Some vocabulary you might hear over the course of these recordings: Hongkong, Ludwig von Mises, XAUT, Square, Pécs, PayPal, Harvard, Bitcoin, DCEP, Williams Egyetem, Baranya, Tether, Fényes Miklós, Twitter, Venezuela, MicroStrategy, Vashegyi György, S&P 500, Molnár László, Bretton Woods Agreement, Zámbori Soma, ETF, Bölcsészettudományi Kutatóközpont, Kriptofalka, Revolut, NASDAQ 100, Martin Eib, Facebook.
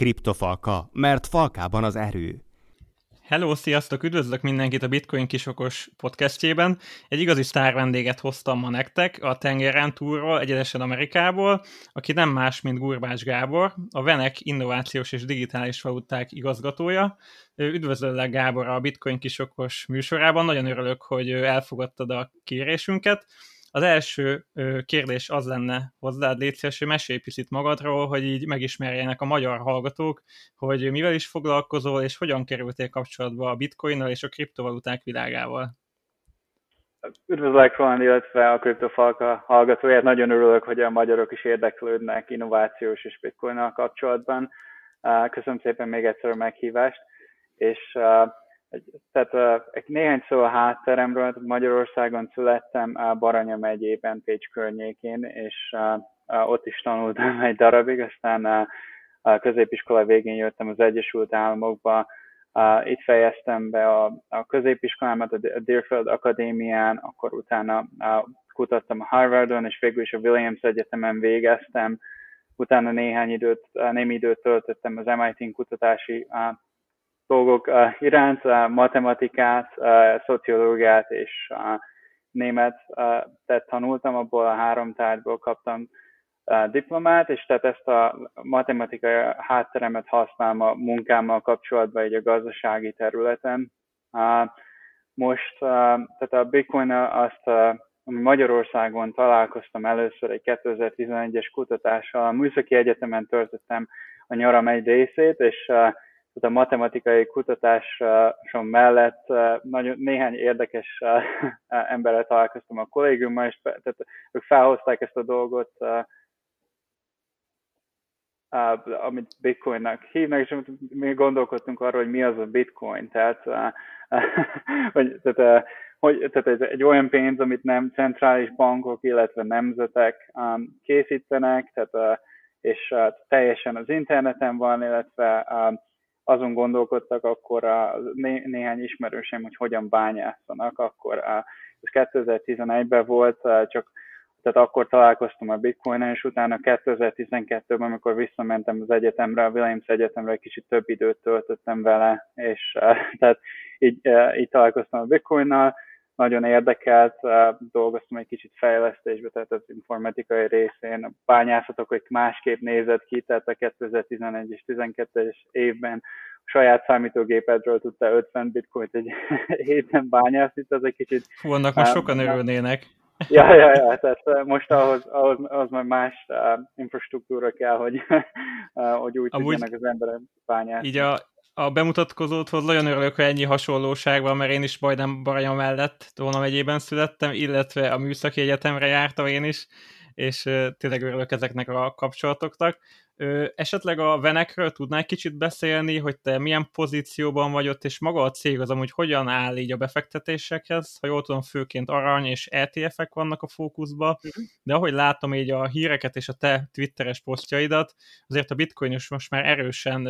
Kriptofalka, mert falkában az erő. Hello, sziasztok! Üdvözlök mindenkit a Bitcoin kisokos podcastjében. Egy igazi sztár vendéget hoztam ma nektek a tengeren túlról, egyenesen Amerikából, aki nem más, mint Gurbacs Gábor, a VanEck innovációs és digitális valuták igazgatója. Üdvözöllek, Gábor, a Bitcoin kisokos műsorában. Nagyon örülök, hogy elfogadtad a kérésünket. Az első kérdés az lenne hozzád, légy szíves, hogy mesélj picit magadról, hogy így megismerjenek a magyar hallgatók, hogy mivel is foglalkozol, és hogyan kerültél kapcsolatba a bitcoinnal és a kriptovaluták világával. Üdvözlek, Roland, illetve a Kriptofalka hallgatóját. Nagyon örülök, hogy a magyarok is érdeklődnek innovációs és bitcoinnal kapcsolatban. Köszönöm szépen még egyszer a meghívást. És tehát néhány szó a hátteremről. Magyarországon születtem Baranya megyében, Pécs környékén, és ott is tanultam egy darabig, aztán a középiskola végén jöttem az Egyesült Államokba. Itt fejeztem be a középiskolámat a Deerfield Akadémián, akkor utána kutattam a Harvardon, és végül is a Williams Egyetemen végeztem. Utána némi időt töltöttem az MIT-n kutatási dolgok iránt, matematikát, szociológiát és németet tanultam, abból a három tárgyból kaptam diplomát, és tehát ezt a matematikai hátteremet használom a munkámmal kapcsolatban, így a gazdasági területen. Most tehát a Bitcoin, azt Magyarországon találkoztam először egy 2011-es kutatással, a Műszaki Egyetemen töltöttem a nyaram egy részét, és a matematikai kutatásom mellett nagyon néhány érdekes emberrel találkoztam a kollégiummal, és tehát ők felhozták ezt a dolgot, amit Bitcoinnak hívnak, és mi gondolkodtunk arról, hogy mi az a Bitcoin. Tehát ez egy olyan pénz, amit nem centrális bankok, illetve nemzetek készítenek, tehát, és teljesen az interneten van, illetve azon gondolkodtak akkor néhány ismerőseim, hogy hogyan bányászanak. Akkor ez 2011-ben volt, tehát akkor találkoztam a Bitcoin-en, és utána 2012-ben, amikor visszamentem az egyetemre, a Williams Egyetemre, egy kicsit több időt töltöttem vele, és tehát így találkoztam a Bitcoin-nal, nagyon érdekelt, dolgoztam egy kicsit fejlesztésbe, tehát az informatikai részén, a bányászatok, hogy másképp nézett ki, tehát a 2011 és 2012-es évben a saját számítógépedről tudta 50 bitcoint egy héten bányászni, ez egy kicsit... Hú, annak most sokan örülnének. Ja, tehát most ahhoz már más infrastruktúra kell, hogy úgy tudjanak az emberek bányászni. Így a bemutatkozódhoz nagyon örülök, hogy ennyi hasonlóság van, mert én is majdnem Baranya mellett, Tóna megyében születtem, illetve a Műszaki Egyetemre jártam én is, és tényleg örülök ezeknek a kapcsolatoknak. Esetleg a VanEckről tudnál kicsit beszélni, hogy te milyen pozícióban vagy ott, és maga a cég az amúgy hogyan áll így a befektetésekhez? Ha jól tudom, főként arany és ETF-ek vannak a fókuszban, de ahogy látom így a híreket és a te twitteres posztjaidat, azért a Bitcoin is most már erősen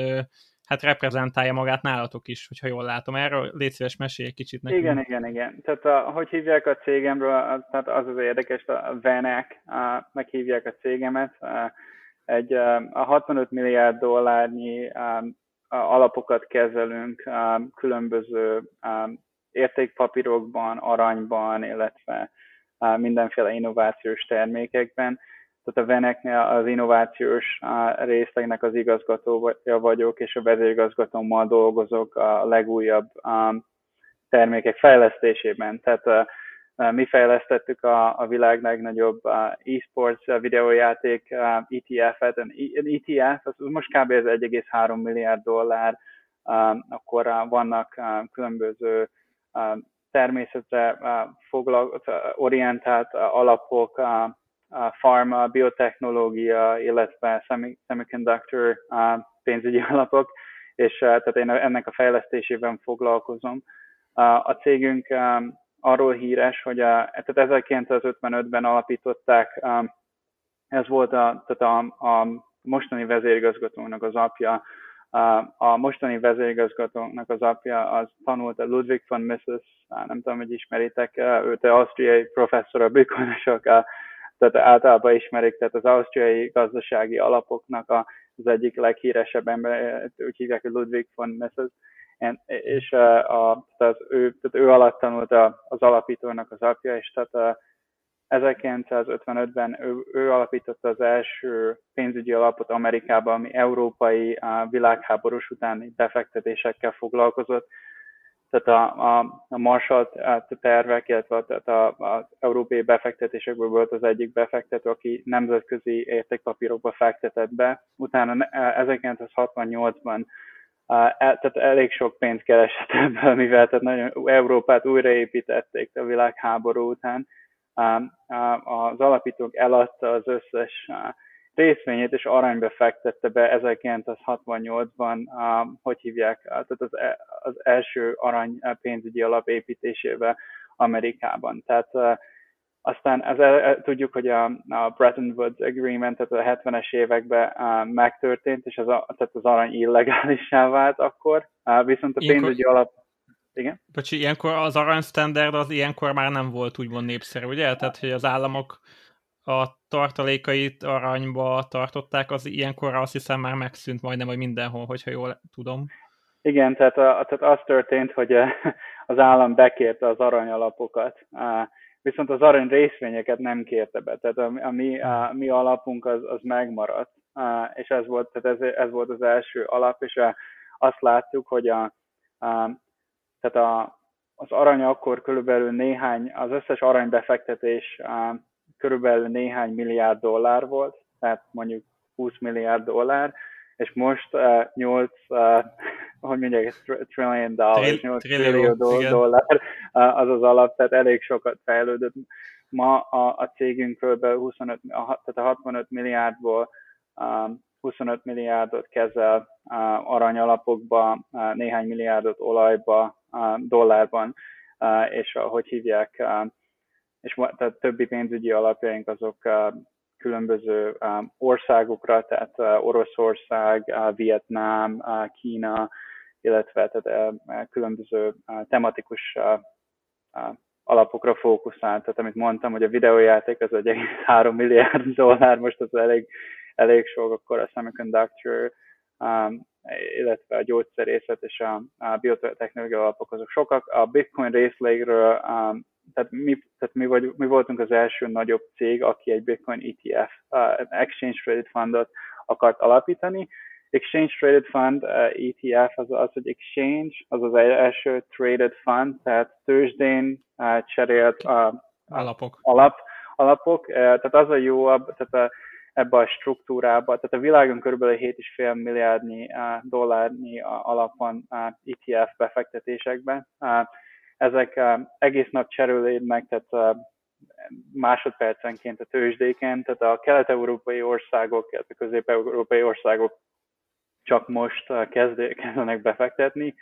reprezentálja magát nálatok is, hogyha jól látom. Erről légy szíves, mesélj egy kicsit nekünk. Igen. Tehát hogy hívják a cégemről, tehát az érdekes, a VanEck, meghívják a cégemet. A $65 milliárd alapokat kezelünk különböző értékpapírokban, aranyban, illetve mindenféle innovációs termékekben. Tehát a VanEcknél az innovációs részlegnek az igazgatója vagyok, és a vezérigazgatómmal dolgozok a legújabb termékek fejlesztésében. Tehát mi fejlesztettük a világ legnagyobb e-sports videójáték ETF-et. An ETF, az most kb. Ez $1,3 milliárd, akkor vannak különböző természetre orientált alapok, pharma, biotechnológia, illetve semiconductor pénzügyi alapok, és tehát én ennek a fejlesztésében foglalkozom. A cégünk arról híres, hogy tehát 1955-ben alapították, ez volt a mostani vezérigazgatónak az apja. A mostani vezérigazgatónak az apja az tanult a Ludwig von Mises, nem tudom, hogy ismeritek, őt ausztriai professzor a bitcoinosok, tehát általában ismerik, tehát az ausztriai gazdasági alapoknak a az egyik leghíresebb ember, úgy hívják, hogy Ludwig von Mises, és tehát ő alatt tanult az alapítónak az apja, és tehát 1955-ben ő alapította az első pénzügyi alapot Amerikában, ami európai világháborús utáni befektetésekkel foglalkozott. Tehát a Marshall-tervek, illetve az európai befektetésekből volt az egyik befektető, aki nemzetközi értékpapírokba fektetett be. Utána 1968-ban tehát elég sok pénzt keresett ebből, mivel tehát nagyon Európát újraépítették a világháború után. Az alapítók eladta az összes részvényét, és aranyba fektette be 1968-ban, hogy hívják, tehát az első arany pénzügyi alap építésével Amerikában. Tehát aztán tudjuk, hogy a Bretton Woods Agreement, tehát a 70-es években megtörtént, és tehát az arany illegálissá vált akkor, viszont a pénzügyi alap... Igen. Bocsi, ilyenkor az aranysztenderd az ilyenkor már nem volt úgymond népszerű, ugye? Tehát, hogy az államok a tartalékait aranyba tartották, az ilyenkor azt hiszem már megszűnt majdnem, vagy mindenhol, hogyha jól tudom. Igen, tehát az történt, hogy az állam bekérte az aranyalapokat, viszont az arany részvényeket nem kérte be, tehát a mi alapunk az megmaradt, és ez volt az első alap, és azt láttuk, hogy az arany akkor körülbelül az összes aranybefektetés körülbelül néhány milliárd dollár volt, tehát mondjuk 20 milliárd dollár, és most 8, hogy mondják, trillion dollár, 8 trillió dollár az az alap, tehát elég sokat fejlődött. Ma a cégünk körülbelül 65 milliárdból 25 milliárdot kezel aranyalapokba, néhány milliárdot olajba, dollárban, és ahogy hívják, és tehát többi pénzügyi alapjaink azok különböző országokra, tehát Oroszország, Vietnám, Kína, illetve tehát különböző tematikus alapokra fókuszál. Tehát amit mondtam, hogy a videójáték az 1,3 milliárd dollár, most az elég sok, akkor a semiconductor, illetve a gyógyszerészet és a biotechnológia alapok azok sokak. A Bitcoin részlegről, tehát mi voltunk az első nagyobb cég, aki egy Bitcoin ETF, Exchange Traded Fundot akart alapítani. Exchange Traded Fund, ETF az, hogy Exchange, az az első Traded Fund, tehát tőzsdén cserélt alapok. Tehát az a jobb, tehát ebbe a struktúrába, tehát a világon kb. 7,5 milliárdnyi dollárnyi alap van ETF befektetésekben. Ezek egész nap cserélődnek, tehát másodpercenként a tőzsdéken, tehát a kelet-európai országok, a közép-európai országok csak most kezdenek befektetni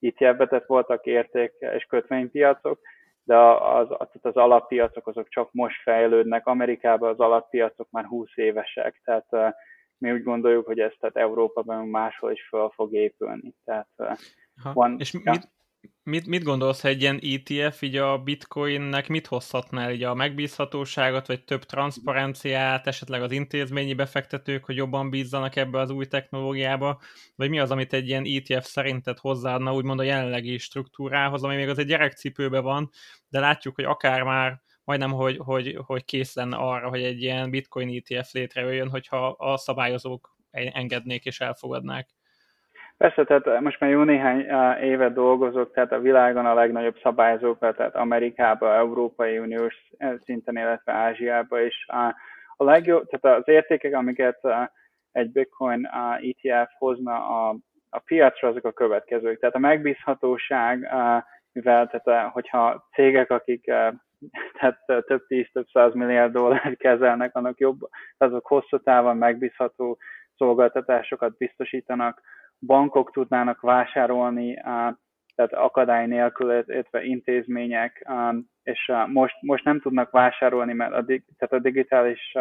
ETF-be, tehát voltak érték- és kötvénypiacok, de az alappiacok azok csak most fejlődnek. Amerikában az alappiacok már 20 évesek, tehát mi úgy gondoljuk, hogy ez tehát Európában máshol is fel fog épülni. Tehát, mit gondolsz, hogy egy ilyen ETF így a Bitcoinnek mit hozhatnál? Így a megbízhatóságot, vagy több transzparenciát, esetleg az intézményi befektetők, hogy jobban bízzanak ebbe az új technológiába? Vagy mi az, amit egy ilyen ETF szerinted hozzáadna, úgymond a jelenlegi struktúrához, ami még az egy gyerekcipőben van, de látjuk, hogy akár már majdnem, hogy kész lenne arra, hogy egy ilyen Bitcoin ETF létrejöjjön, hogyha a szabályozók engednék és elfogadnák. Persze, tehát most már jó néhány éve dolgozok, tehát a világon a legnagyobb szabályozókkal, tehát Amerikában, Európai Uniós szinten, illetve Ázsiában is. A legjobb, tehát az értékek, amiket egy Bitcoin ETF hozna a piacra, azok a következők. Tehát a megbízhatóság, mivel tehát, hogyha cégek, akik tehát több 10, több 100 milliárd dollárt kezelnek, annak jobb, azok hosszú távon megbízható szolgáltatásokat biztosítanak, bankok tudnának vásárolni, tehát akadály nélkül, illetve intézmények, és most nem tudnak vásárolni, mert a digitális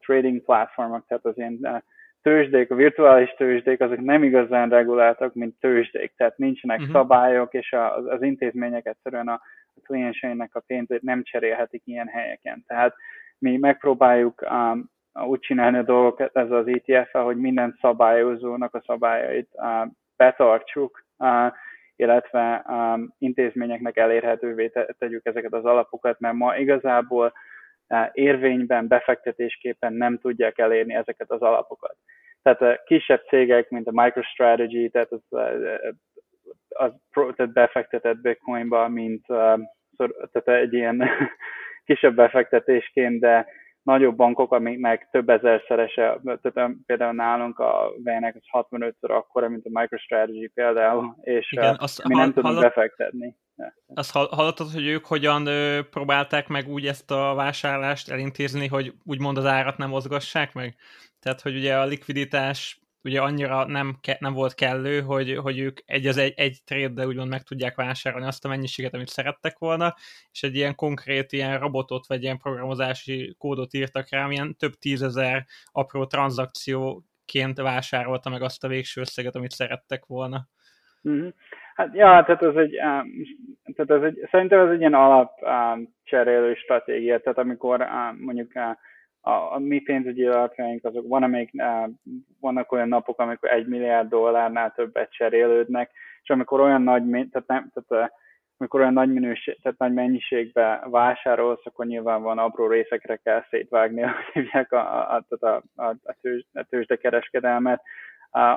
trading platformok, tehát az ilyen tőzsdék, a virtuális tőzsdék, azok nem igazán reguláltak, mint tőzsdék, tehát nincsenek szabályok, és az intézmények egyszerűen a klienseinek a pénzét nem cserélhetik ilyen helyeken. Tehát mi megpróbáljuk úgy csinálni a dolgokat ez az ETF-el, hogy minden szabályozónak a szabályait betartsuk, illetve intézményeknek elérhetővé tegyük ezeket az alapokat, mert ma igazából érvényben, befektetésképpen nem tudják elérni ezeket az alapokat. Tehát a kisebb cégek, mint a MicroStrategy, tehát az befektetett Bitcoinba, mint tehát egy ilyen kisebb befektetésként, de nagyobb bankok, amiknek több ezerszerese, tehát például nálunk a VanEck az 65-ször akkora, mint a MicroStrategy például, és igen, mi nem tudunk befektetni. Azt hallottad, hogy ők hogyan próbálták meg úgy ezt a vásárlást elintézni, hogy úgymond az árat nem mozgassák meg? Tehát, hogy ugye a likviditás ugye annyira nem volt kellő, hogy ők egy trade-del úgymond meg tudják vásárolni azt a mennyiséget, amit szerettek volna, és egy ilyen konkrét ilyen robotot, vagy ilyen programozási kódot írtak rá, ilyen több 10 000 apró tranzakcióként vásárolta meg azt a végső összeget, amit szerettek volna. Mm-hmm. Hát, ja, tehát ez egy, szerintem ez egy ilyen alapcserélő stratégia, tehát amikor mondjuk a mi pénzügyi alapjaink, azok vannak olyan napok, amikor $1 milliárd többet cserélődnek, és amikor olyan nagy mennyiségben vásárolsz, akkor nyilván van apró részekre kell szétvágni, ahogy hívják a tőzsdekereskedelmet.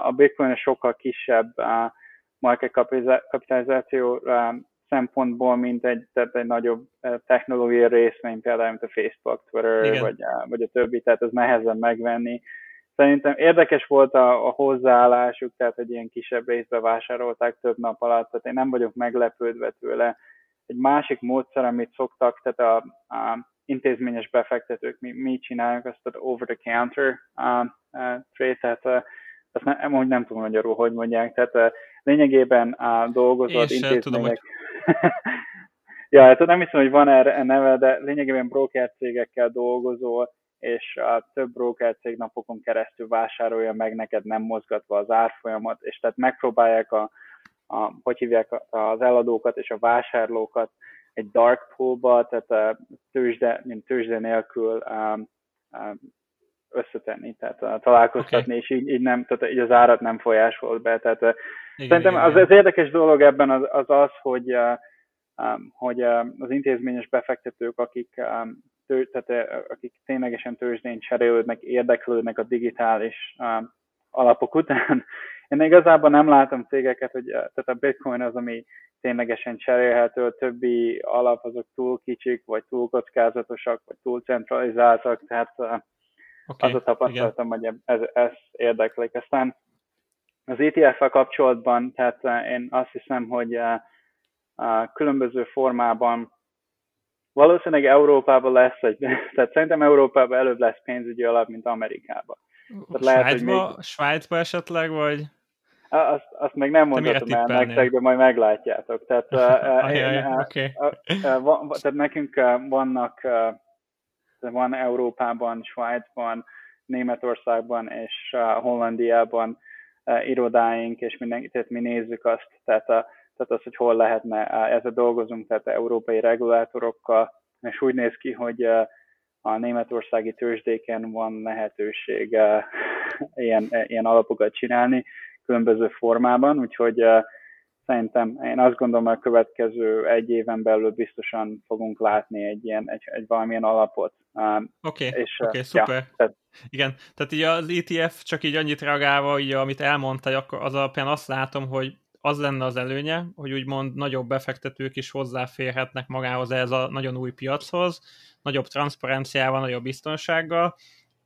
A Bitcoin sokkal kisebb market kapitalizáció szempontból, mint egy nagyobb technológiai részvény, például mint a Facebook, Twitter, vagy a többi, tehát ez nehezen megvenni. Szerintem érdekes volt a hozzáállásuk, tehát egy ilyen kisebb részbe vásárolták több nap alatt, tehát én nem vagyok meglepődve tőle. Egy másik módszer, amit szoktak, tehát a intézményes befektetők, mi csináljuk, azt az over-the-counter trade, tehát azt nem tudom magyarul, hogy mondják, tehát lényegében dolgozott intézmények... Tudom, hogy... ja, hát nem hiszem, hogy van erre neve, de lényegében brókercégekkel dolgozol, és a több brókercég napokon keresztül vásárolja meg neked nem mozgatva az árfolyamat, és tehát megpróbálják az eladókat és a vásárlókat egy dark pool-ba, tehát tőzsde nélkül összetenni, tehát találkoztatni, okay. És így nem, tehát így az árat nem folyásol be, tehát igen. Az érdekes dolog ebben az, hogy az intézményes befektetők, akik ténylegesen tőzsdén cserélődnek, érdeklődnek a digitális alapok után. Én igazából nem látom cégeket, hogy tehát a Bitcoin az, ami ténylegesen cserélhető, a többi alap azok túl kicsik, vagy túl kockázatosak, vagy túl centralizáltak, tehát okay, az a tapasztalatom, hogy ez érdeklik. Aztán az ETF-vel kapcsolatban, tehát én azt hiszem, hogy különböző formában valószínűleg Európában lesz, tehát szerintem Európában előbb lesz pénzügyi alap, mint Amerikában. Svájcba esetleg, vagy? Azt még nem mondhatom el nektek, de majd meglátjátok. Tehát nekünk van Európában, Svájcban, Németországban és Hollandiában irodáink, és tehát mi nézzük azt, tehát az, hogy hol lehetne, ezzel dolgozunk, tehát európai regulátorokkal, és úgy néz ki, hogy a németországi tőzsdéken van lehetőség ilyen alapokat csinálni különböző formában, úgyhogy szerintem én azt gondolom, hogy a következő egy éven belül biztosan fogunk látni egy valamilyen alapot. Oké, szuper. Ja, igen, tehát így az ETF csak így annyit reagálva, így, amit elmondta, akkor az alapján azt látom, hogy az lenne az előnye, hogy úgymond nagyobb befektetők is hozzáférhetnek magához ez a nagyon új piachoz, nagyobb transzparenciával, nagyobb biztonsággal,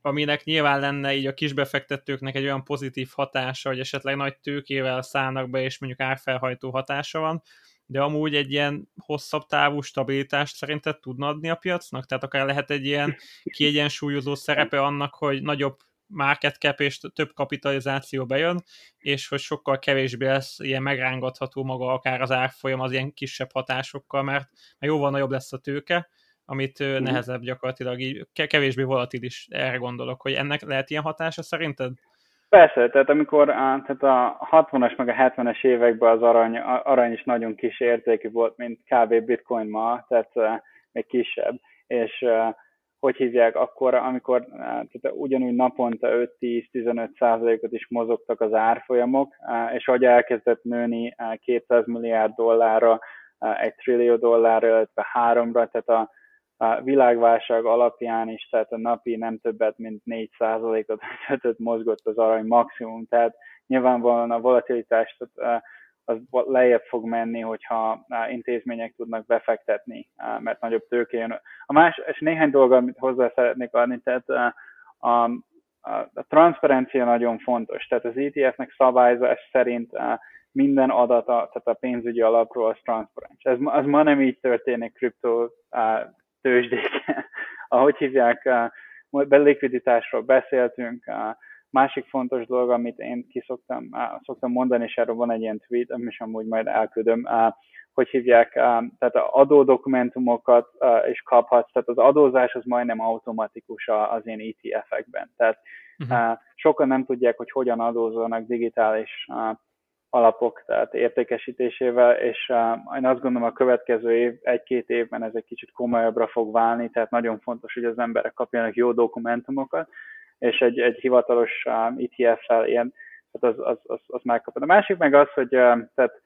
aminek nyilván lenne így a kisbefektetőknek egy olyan pozitív hatása, hogy esetleg nagy tőkével szállnak be, és mondjuk árfelhajtó hatása van, de amúgy egy ilyen hosszabb távú stabilitást szerinted tudna adni a piacnak? Tehát akár lehet egy ilyen kiegyensúlyozó szerepe annak, hogy nagyobb market cap és több kapitalizáció bejön, és hogy sokkal kevésbé lesz ilyen megrángatható maga akár az árfolyam az ilyen kisebb hatásokkal, mert jóval nagyobb lesz a tőke, amit nehezebb gyakorlatilag, így kevésbé volatilis, erre gondolok, hogy ennek lehet ilyen hatása szerinted? Persze, tehát amikor a 60-as meg a 70-es években az arany is nagyon kis értékű volt, mint kb. Bitcoin ma, tehát még kisebb, és hogy hívják, akkor, amikor tehát ugyanúgy naponta 5-10-15%-ot is mozogtak az árfolyamok, és ahogy elkezdett nőni 200 milliárd dollárra, 1 trillió dollárra, illetve 3-ra, tehát a világválság alapján is, tehát a napi nem többet, mint 4%-ot mozgott az arany maximum, tehát nyilvánvalóan a volatilitást az lejjebb fog menni, hogyha intézmények tudnak befektetni, mert nagyobb tőke jön. És néhány dolgot, amit hozzá szeretnék adni, tehát a transzparencia nagyon fontos, tehát az ETF-nek szabályzás szerint minden adat, tehát a pénzügyi alapról az transzparens. Az ma nem így történik kriptó tőzsdéken. Ahogy hívják, likviditásról beszéltünk. Másik fontos dolog, amit én szoktam mondani, és erről van egy ilyen tweet, amit is amúgy majd elküldöm, hogy hívják, tehát adódokumentumokat is kaphatsz, tehát az adózás az majdnem automatikus az én ETF-ekben. Tehát sokan nem tudják, hogy hogyan adózolnak digitális alapok, tehát értékesítésével, és én azt gondolom, a következő év, 1-2 évben ez egy kicsit komolyabbra fog válni, tehát nagyon fontos, hogy az emberek kapjanak jó dokumentumokat, és egy hivatalos ETF-fel ilyen, tehát az megkapod. A másik meg az, hogy tehát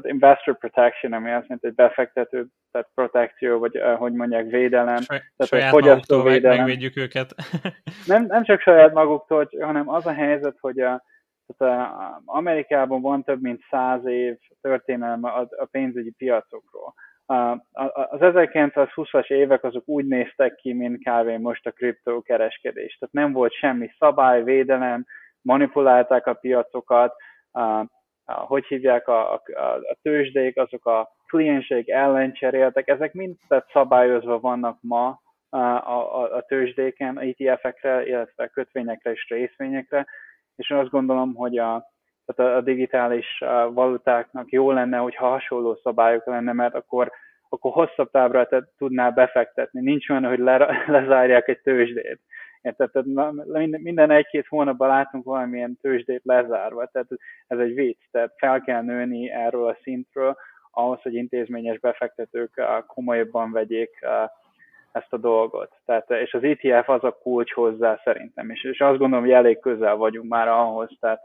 investor protection, ami azt jelenti, hogy befektető, tehát protekció, vagy hogy mondják, védelem. Tehát fogyasztóvédelem. Megvédjük őket. nem csak saját maguktól, hanem az a helyzet, hogy Amerikában van több mint 100 év történelme a pénzügyi piacokról. Az 1920-as évek azok úgy néztek ki, mint kb. Most a kriptókereskedés. Tehát nem volt semmi szabály, védelem, manipulálták a piacokat, hogy hívják a tőzsdék, azok a klienség ellen cseréltek, ezek mind tehát szabályozva vannak ma a tőzsdéken, ETF-ekre, illetve kötvényekre és részvényekre, és én azt gondolom, hogy a digitális valutáknak jó lenne, hogyha hasonló szabályok lenne, mert akkor hosszabb távra tudnál befektetni. Nincs olyan, hogy lezárják egy tőzsdét. Tehát minden 1-2 hónapban látunk valamilyen tőzsdét lezárva. Tehát ez egy vicc. Tehát fel kell nőni erről a szintről ahhoz, hogy intézményes befektetők komolyabban vegyék ezt a dolgot. Tehát, és az ETF az a kulcs hozzá szerintem. És azt gondolom, hogy elég közel vagyunk már ahhoz. Tehát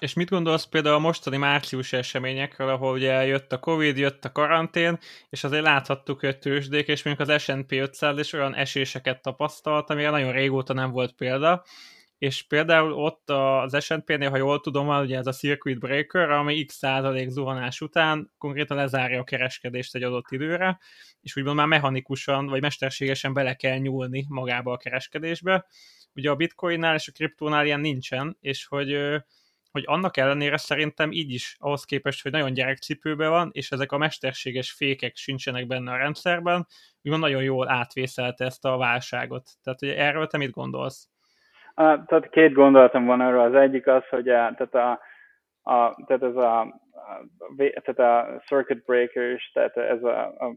És mit gondolsz például a mostani márciusi eseményekről, ahol ugye jött a Covid, jött a karantén, és azért láthattuk, hogy tőzsdék, és mondjuk az S&P 500 is olyan eséseket tapasztalt, amire nagyon régóta nem volt példa, és például ott az S&P-nél, ha jól tudom, van ugye ez a circuit breaker, ami x% zuhanás után konkrétan lezárja a kereskedést egy adott időre, és úgymond már mechanikusan vagy mesterségesen bele kell nyúlni magába a kereskedésbe. Ugye a bitcoinnál és a kriptónál ilyen nincsen, és hogy annak ellenére szerintem így is ahhoz képest, hogy nagyon gyerekcipőben van, és ezek a mesterséges fékek sincsenek benne a rendszerben, úgymond nagyon jól átvészelte ezt a válságot. Tehát ugye erről te mit gondolsz? Tehát két gondolatom van erről. Az egyik az, hogy ez a circuit breakers, tehát ez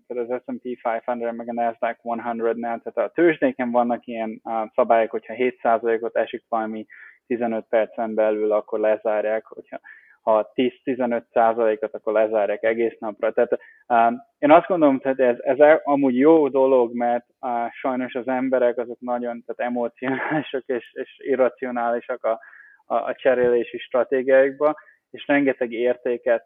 az S&P 500 meg a NASDAQ 100-nál, tehát a tőzsdéken vannak ilyen szabályok, hogyha 7%-ot esik valami 15 percen belül, akkor lezárják, hogyha 10-15%-ot, akkor lezárják egész napra. Tehát én azt gondolom, hogy ez amúgy jó dolog, mert sajnos az emberek azok nagyon emocionálisak és irracionálisak a cserélési stratégiáikba, és rengeteg értéket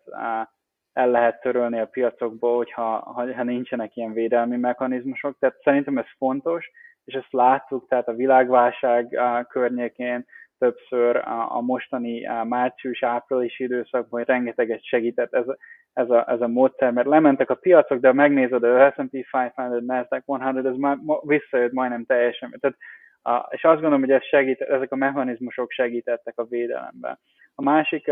el lehet törölni a piacokból, hogyha nincsenek ilyen védelmi mechanizmusok. Tehát szerintem ez fontos, és ezt láttuk, tehát a világválság környékén többször a mostani március-április időszakban rengeteget segített ez a módszer, mert lementek a piacok, de megnézed, a S&P 500, NASDAQ 100, ez már visszajött majdnem teljesen. Tehát, és azt gondolom, hogy ezek a mechanizmusok segítettek a védelemben. A másik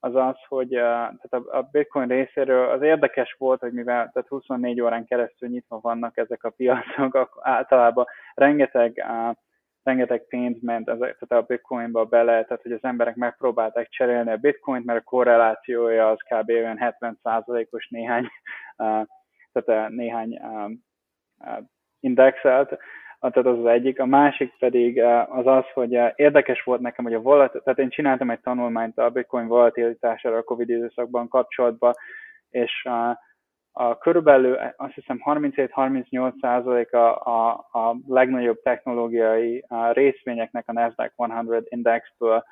az az, hogy tehát a Bitcoin részéről az érdekes volt, hogy mivel tehát 24 órán keresztül nyitva vannak ezek a piacok, általában rengeteg pénz ment tehát a Bitcoinba bele, tehát hogy az emberek megpróbálták cserélni a Bitcoint, mert a korrelációja az kb. Olyan 70%-os néhány indexelt, tehát az egyik. A másik pedig az az, hogy érdekes volt nekem, hogy tehát én csináltam egy tanulmányt a Bitcoin volatilitására a Covid időszakban kapcsolatban, és körülbelül azt hiszem 37-38% a legnagyobb technológiai részvényeknek a NASDAQ 100 indexből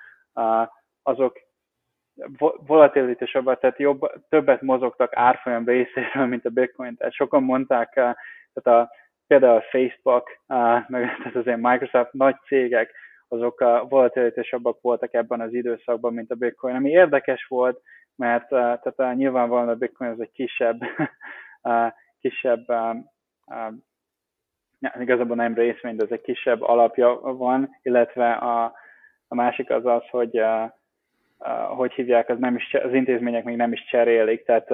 azok volatilitásabbak, tehát többet mozogtak árfolyam részéről, mint a Bitcoin. Tehát sokan mondták, tehát például a Facebook, meg tehát az én Microsoft nagy cégek, azok volatilitásabbak voltak ebben az időszakban, mint a Bitcoin. Ami érdekes volt, mert tehát nyilvánvalóan a Bitcoin az egy igazából nem részvény, de ez egy kisebb alapja van, illetve a másik az az, hogy hogy hívják, az intézmények még nem is cserélik, tehát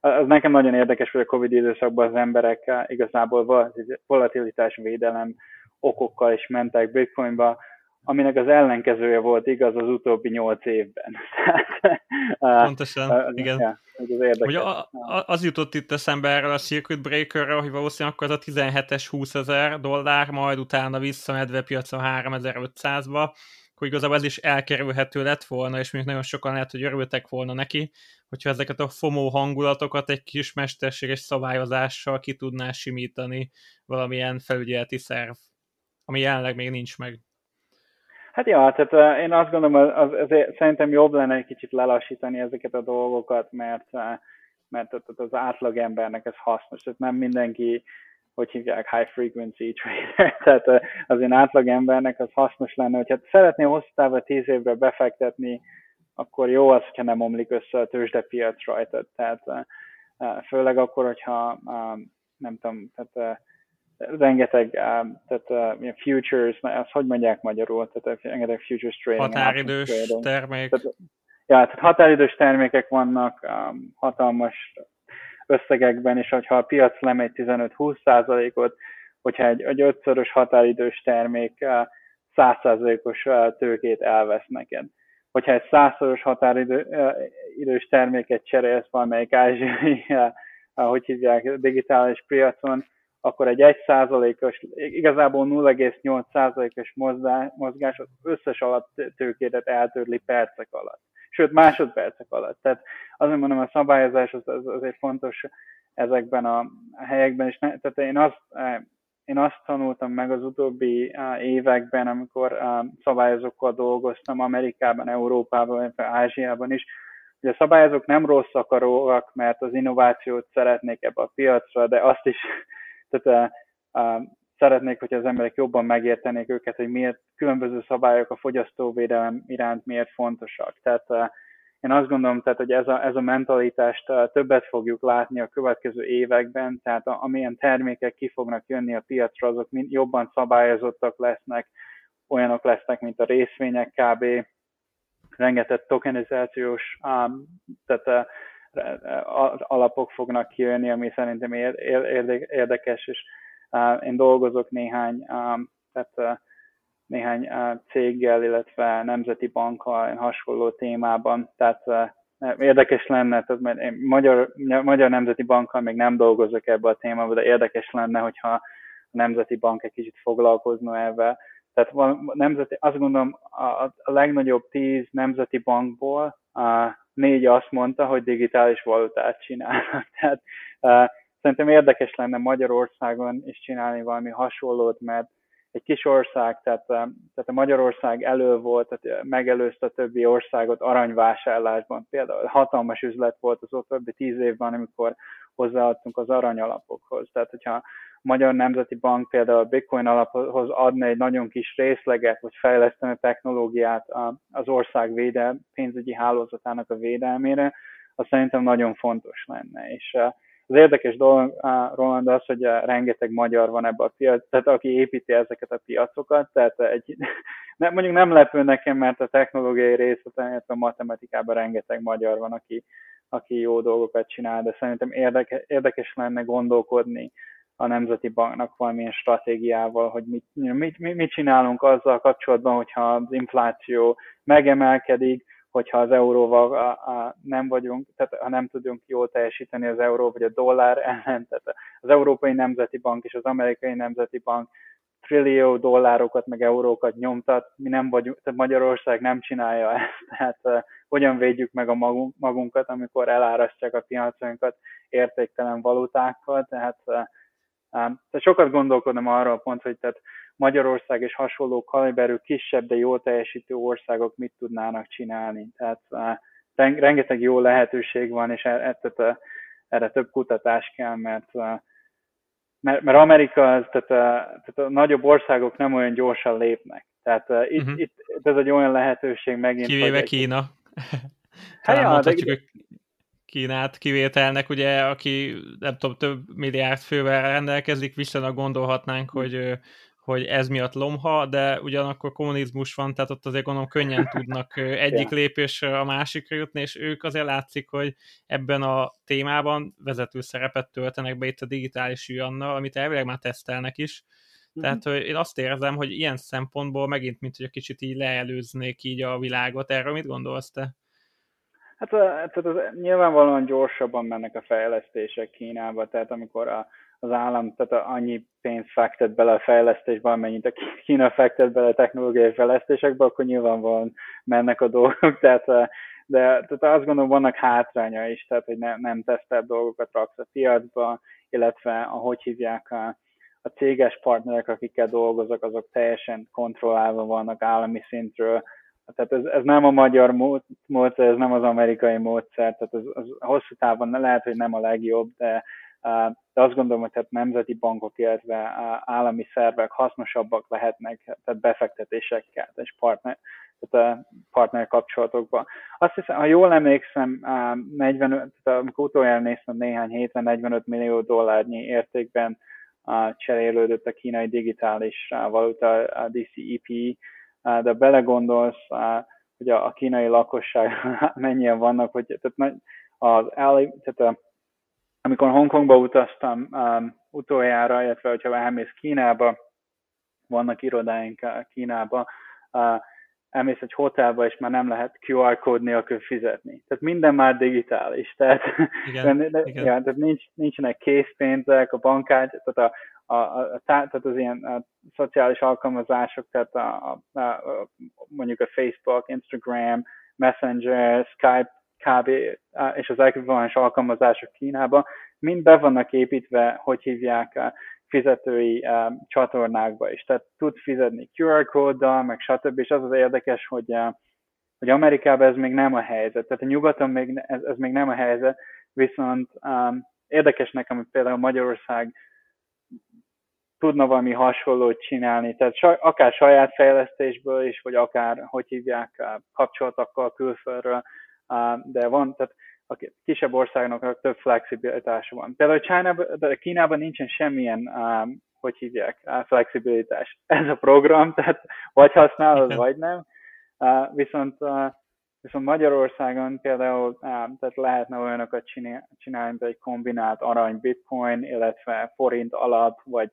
az nekem nagyon érdekes, hogy a Covid időszakban az emberek igazából volatilitás védelem okokkal is mentek Bitcoinba, aminek az ellenkezője volt igaz az utóbbi 8 évben. Pontosan, igen. Ja, hogy az jutott itt eszembe erről a circuit breakerről, hogy valószínűleg akkor az a 17-es $20,000, majd utána visszamedve piacon 3500-ba, hogy igazából ez is elkerülhető lett volna, és még nagyon sokan lehet, hogy örültek volna neki, hogyha ezeket a FOMO hangulatokat egy kis mesterséges szabályozással ki tudná simítani valamilyen felügyeleti szerv, ami jelenleg még nincs meg. Hát ja, tehát én azt gondolom, szerintem jobb lenne egy kicsit lelassítani ezeket a dolgokat, mert az átlagembernek ez hasznos. Tehát nem mindenki, hogy hívják, high frequency trader, tehát az én átlagembernek az hasznos lenne. Hogyha szeretné hosszú távra 10 évre befektetni, akkor jó az, hogyha nem omlik össze a tőzsdepiac rajtad. Tehát főleg akkor, hogyha nem tudom, tehát rengeteg, tehát futures, azt hogy mondják magyarul, tehát rengeteg futures trading. Határidős termék. Tehát, tehát határidős termékek vannak hatalmas összegekben, és hogyha a piac lemegy 15-20%-ot, hogyha egy 5-szörös határidős termék 100%-os tőkét elvesz neked. Hogyha egy 100-szoros határidős terméket cserélsz valamelyik ázsiai, hogy hívják, digitális piacon, akkor egy 1%-os, igazából 0,8%-os mozgás az összes alaptőkédet eltörli percek alatt. Sőt, másodpercek alatt. Tehát azért mondom, a szabályozás az azért fontos ezekben a helyekben is. Tehát én azt tanultam meg az utóbbi években, amikor szabályozókkal dolgoztam Amerikában, Európában, Ázsiában is, hogy a szabályozók nem rossz akaróak, mert az innovációt szeretnék ebbe a piacra, de azt is szeretnék, hogy az emberek jobban megértenék őket, hogy miért különböző szabályok a fogyasztóvédelem iránt miért fontosak. Tehát én azt gondolom, tehát, hogy ez a mentalitást többet fogjuk látni a következő években, tehát amilyen termékek ki fognak jönni a piacra, azok jobban szabályozottak lesznek, olyanok lesznek, mint a részvények kb. Rengeteg tokenizációs tehát az alapok fognak kijönni, ami szerintem érdekes, és én dolgozok néhány céggel, illetve nemzeti bankkal hasonló témában, tehát érdekes lenne, tehát mert én Magyar Nemzeti Bankkal még nem dolgozok ebbe a témába, de érdekes lenne, hogyha a Nemzeti Bank egy kicsit foglalkozna ebben. Tehát azt gondolom, a legnagyobb 10 nemzeti bankból 4 azt mondta, hogy digitális valutát csinálnak. Tehát szerintem érdekes lenne Magyarországon is csinálni valami hasonlót, mert egy kis ország, tehát a Magyarország elő volt, tehát megelőzte a többi országot aranyvásárlásban. Például hatalmas üzlet volt az utóbbi 10 évben, amikor hozzáadtunk az aranyalapokhoz. Tehát, hogyha a Magyar Nemzeti Bank például a Bitcoin alaphoz adna egy nagyon kis részleget, hogy fejlesztene a technológiát az ország pénzügyi hálózatának a védelmére, az szerintem nagyon fontos lenne. És az érdekes dolog, Roland, az, hogy rengeteg magyar van ebben a piac, tehát aki építi ezeket a piacokat, tehát mondjuk nem lepő nekem, mert a technológiai részleten, illetve a matematikában rengeteg magyar van, aki jó dolgokat csinál, de szerintem érdekes lenne gondolkodni a Nemzeti Banknak valamilyen stratégiával, hogy mit csinálunk azzal kapcsolatban, hogyha az infláció megemelkedik, hogyha az euróval nem vagyunk, tehát ha nem tudunk jól teljesíteni az euró vagy a dollár ellen, tehát az Európai Nemzeti Bank és az Amerikai Nemzeti Bank trillió dollárokat, meg eurókat nyomtat, mi nem vagyunk, tehát Magyarország nem csinálja ezt, tehát hogyan védjük meg a magunkat, amikor elárasztják a piacainkat értéktelen valutákkal, tehát sokat gondolkodom arról pont, hogy tehát Magyarország és hasonló kaliberű kisebb, de jól teljesítő országok mit tudnának csinálni, tehát rengeteg jó lehetőség van, és erre több kutatás kell, mert Amerika, tehát a nagyobb országok nem olyan gyorsan lépnek. Tehát itt ez egy olyan lehetőség megint... Kivéve Kína. Talán mondhatjuk Kínát kivételnek, ugye, aki nem tudom, több milliárd fővel rendelkezik, viszonylag gondolhatnánk, hogy ez miatt lomha, de ugyanakkor kommunizmus van, tehát ott azért gondolom könnyen tudnak egyik lépésre a másikra jutni, és ők azért látszik, hogy ebben a témában vezető szerepet töltenek be itt a digitális yuannal, amit elvileg már tesztelnek is. Tehát hogy én azt érzem, hogy ilyen szempontból megint, mint hogy egy kicsit így leelőznék így a világot. Erről mit gondolsz te? Hát az nyilvánvalóan gyorsabban mennek a fejlesztések Kínába, tehát amikor az állam tehát annyi pénzt fektet bele a fejlesztésbe, amennyit a Kína fektet bele a technológiai fejlesztésekbe, akkor nyilvánvalóan mennek a dolgok, tehát azt gondolom vannak hátránya is, tehát hogy nem tesztelt dolgokat raksz a piacba, illetve ahogy hívják a céges partnerek, akikkel dolgozok, azok teljesen kontrollálva vannak állami szintről, tehát ez nem a magyar módszer, ez nem az amerikai módszer, tehát az hosszú távon lehet, hogy nem a legjobb, de azt gondolom, hogy tehát nemzeti bankok, illetve állami szervek hasznosabbak lehetnek, tehát befektetésekkel és partner kapcsolatokban. Azt hiszem, ha jól emlékszem, amikor utoljára néztem néhány héten, 45 millió dollárnyi értékben cserélődött a kínai digitális valuta, a DCEP, de belegondolsz, hogy a kínai lakosság mennyien vannak, hogy amikor Hongkongba utaztam utoljára, illetve hogyha elmész Kínába, vannak irodáink Kínába, elmész egy hotelba, és már nem lehet QR kód nélkül fizetni. Tehát minden már digitális. Tehát, igen. Ja, tehát nincsenek készpénzek, a bankkártya, tehát tehát az ilyen szociális alkalmazások, tehát mondjuk a Facebook, Instagram, Messenger, Skype, kb. És az ekvivalens alkalmazások Kínában mind be vannak építve, hogy hívják a fizetői csatornákba is. Tehát tudsz fizetni QR kóddal, meg stb. És az az érdekes, hogy Amerikában ez még nem a helyzet. Tehát a nyugaton még ez még nem a helyzet, viszont érdekes nekem, hogy például Magyarország tudna valami hasonlót csinálni, tehát akár saját fejlesztésből is, vagy akár, hogy hívják, kapcsolatokkal külföldről, de van, tehát a kisebb országnak több flexibilitása van. Például Kínában nincsen semmilyen, hogy hívják, flexibilitás. Ez a program, tehát vagy használod, vagy nem. Viszont Magyarországon például tehát lehetne olyanokat csinálni, mint egy kombinált arany-bitcoin, illetve forint alap, vagy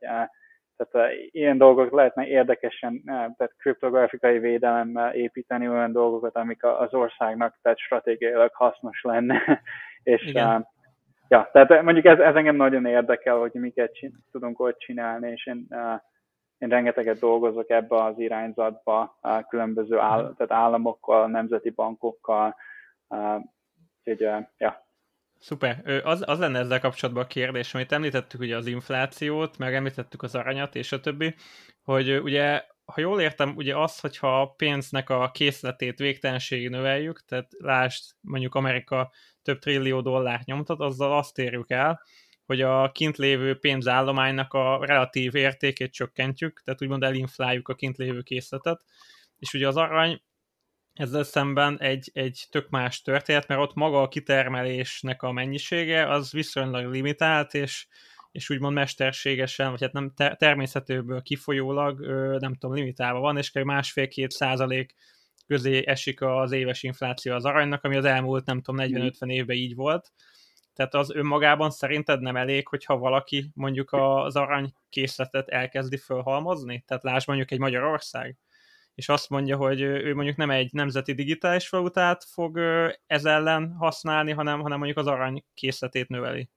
tehát ilyen dolgok lehetne érdekesen, tehát kriptografikai védelemmel építeni olyan dolgokat, amik az országnak tehát stratégiailag hasznos lenne. És tehát mondjuk ez engem nagyon érdekel, hogy miket tudunk ott csinálni, és én rengeteget dolgozok ebbe az irányzatba, különböző államokkal, nemzeti bankokkal, úgyhogy. Szuper. Az lenne ezzel kapcsolatban a kérdés, amit említettük ugye az inflációt, meg említettük az aranyat és a többi, hogy ugye, ha jól értem, ugye az, hogyha a pénznek a készletét végtelenségig növeljük, tehát lásd, mondjuk Amerika több trillió dollárt nyomtat, azzal azt érjük el, hogy a kint lévő pénzállománynak a relatív értékét csökkentjük, tehát úgymond elinfláljuk a kint lévő készletet, és ugye az arany ezzel szemben egy tök más történet, mert ott maga a kitermelésnek a mennyisége az viszonylag limitált, és úgymond mesterségesen, vagy hát nem természetőből kifolyólag, nem tudom, limitálva van, és kb. 1,5-2% közé esik az éves infláció az aranynak, ami az elmúlt, nem tudom, 40-50 évben így volt. Tehát az önmagában szerinted nem elég, hogyha valaki mondjuk az aranykészletet elkezdi fölhalmozni? Tehát lásd mondjuk egy Magyarország, és azt mondja, hogy ő mondjuk nem egy nemzeti digitális valutát fog ez ellen használni, hanem mondjuk az arany készletét növeli.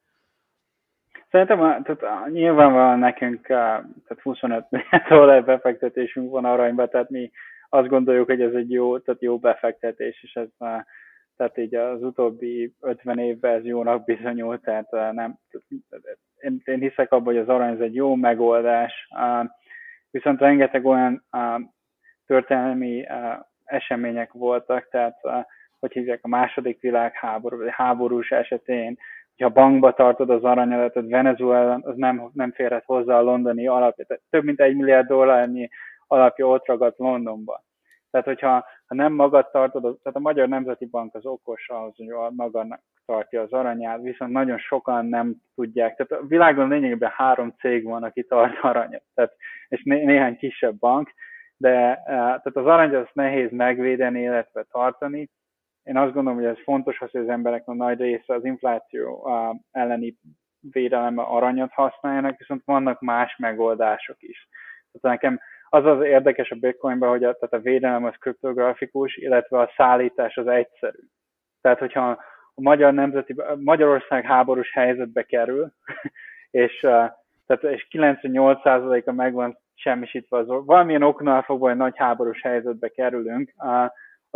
Szerintem tehát nyilvánvalóan nekünk tehát 25 milliárd dollár befektetésünk van aranyba, tehát mi azt gondoljuk, hogy ez egy jó, tehát jó befektetés, és ez tehát így az utóbbi 50 évben ez jónak bizonyult, tehát nem, én hiszek abban, hogy az arany ez egy jó megoldás, viszont rengeteg olyan történelmi események voltak, tehát hogy hívják, a második világháború, vagy háborús esetén, hogyha bankba tartod az aranyelet, Venezuela az nem férhet hozzá a londoni alapja. Tehát több mint $1 milliárd alapja ott ragadt Londonban. Tehát, hogyha nem magad tartod, tehát a Magyar Nemzeti Bank az okos ahhoz, hogy magadnak tartja az aranyát, viszont nagyon sokan nem tudják. Tehát a világon lényegében 3 cég van, aki tart aranyat, tehát, és néhány kisebb bank, de tehát az aranyat azt nehéz megvédeni, illetve tartani. Én azt gondolom, hogy ez fontos, hogy az embereknek nagy része az infláció elleni védelme aranyat használjanak, viszont vannak más megoldások is. Tehát nekem az az érdekes a Bitcoinban, hogy tehát a védelem az kriptografikus, illetve a szállítás az egyszerű. Tehát, hogyha a Magyarország háborús helyzetbe kerül, és 98%-a meg van semmisítve, valamilyen oknál fogva egy nagy háborús helyzetbe kerülünk,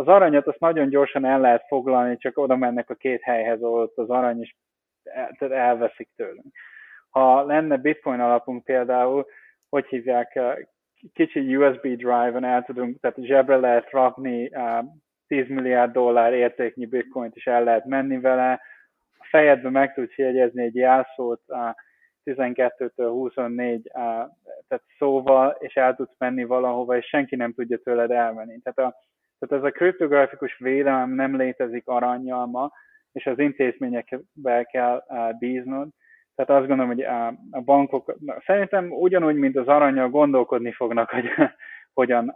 az aranyat azt nagyon gyorsan el lehet foglalni, csak oda mennek a 2 helyhez, ahol az arany is elveszik tőlünk. Ha lenne Bitcoin alapunk például, hogy hívják, kicsi USB drive-on el tudunk, tehát zsebre lehet rakni $10 milliárd értéknyi Bitcoint, és el lehet menni vele. A fejedben meg tudsz jegyezni egy jelszót 12-től 24 tehát szóval, és el tudsz menni valahova, és senki nem tudja tőled elmenni. Tehát ez a kriptografikus védelem nem létezik arannyal ma, és az intézményekbe kell bíznod. Tehát azt gondolom, hogy a bankok szerintem ugyanúgy, mint az arannyal gondolkodni fognak, hogy hogyan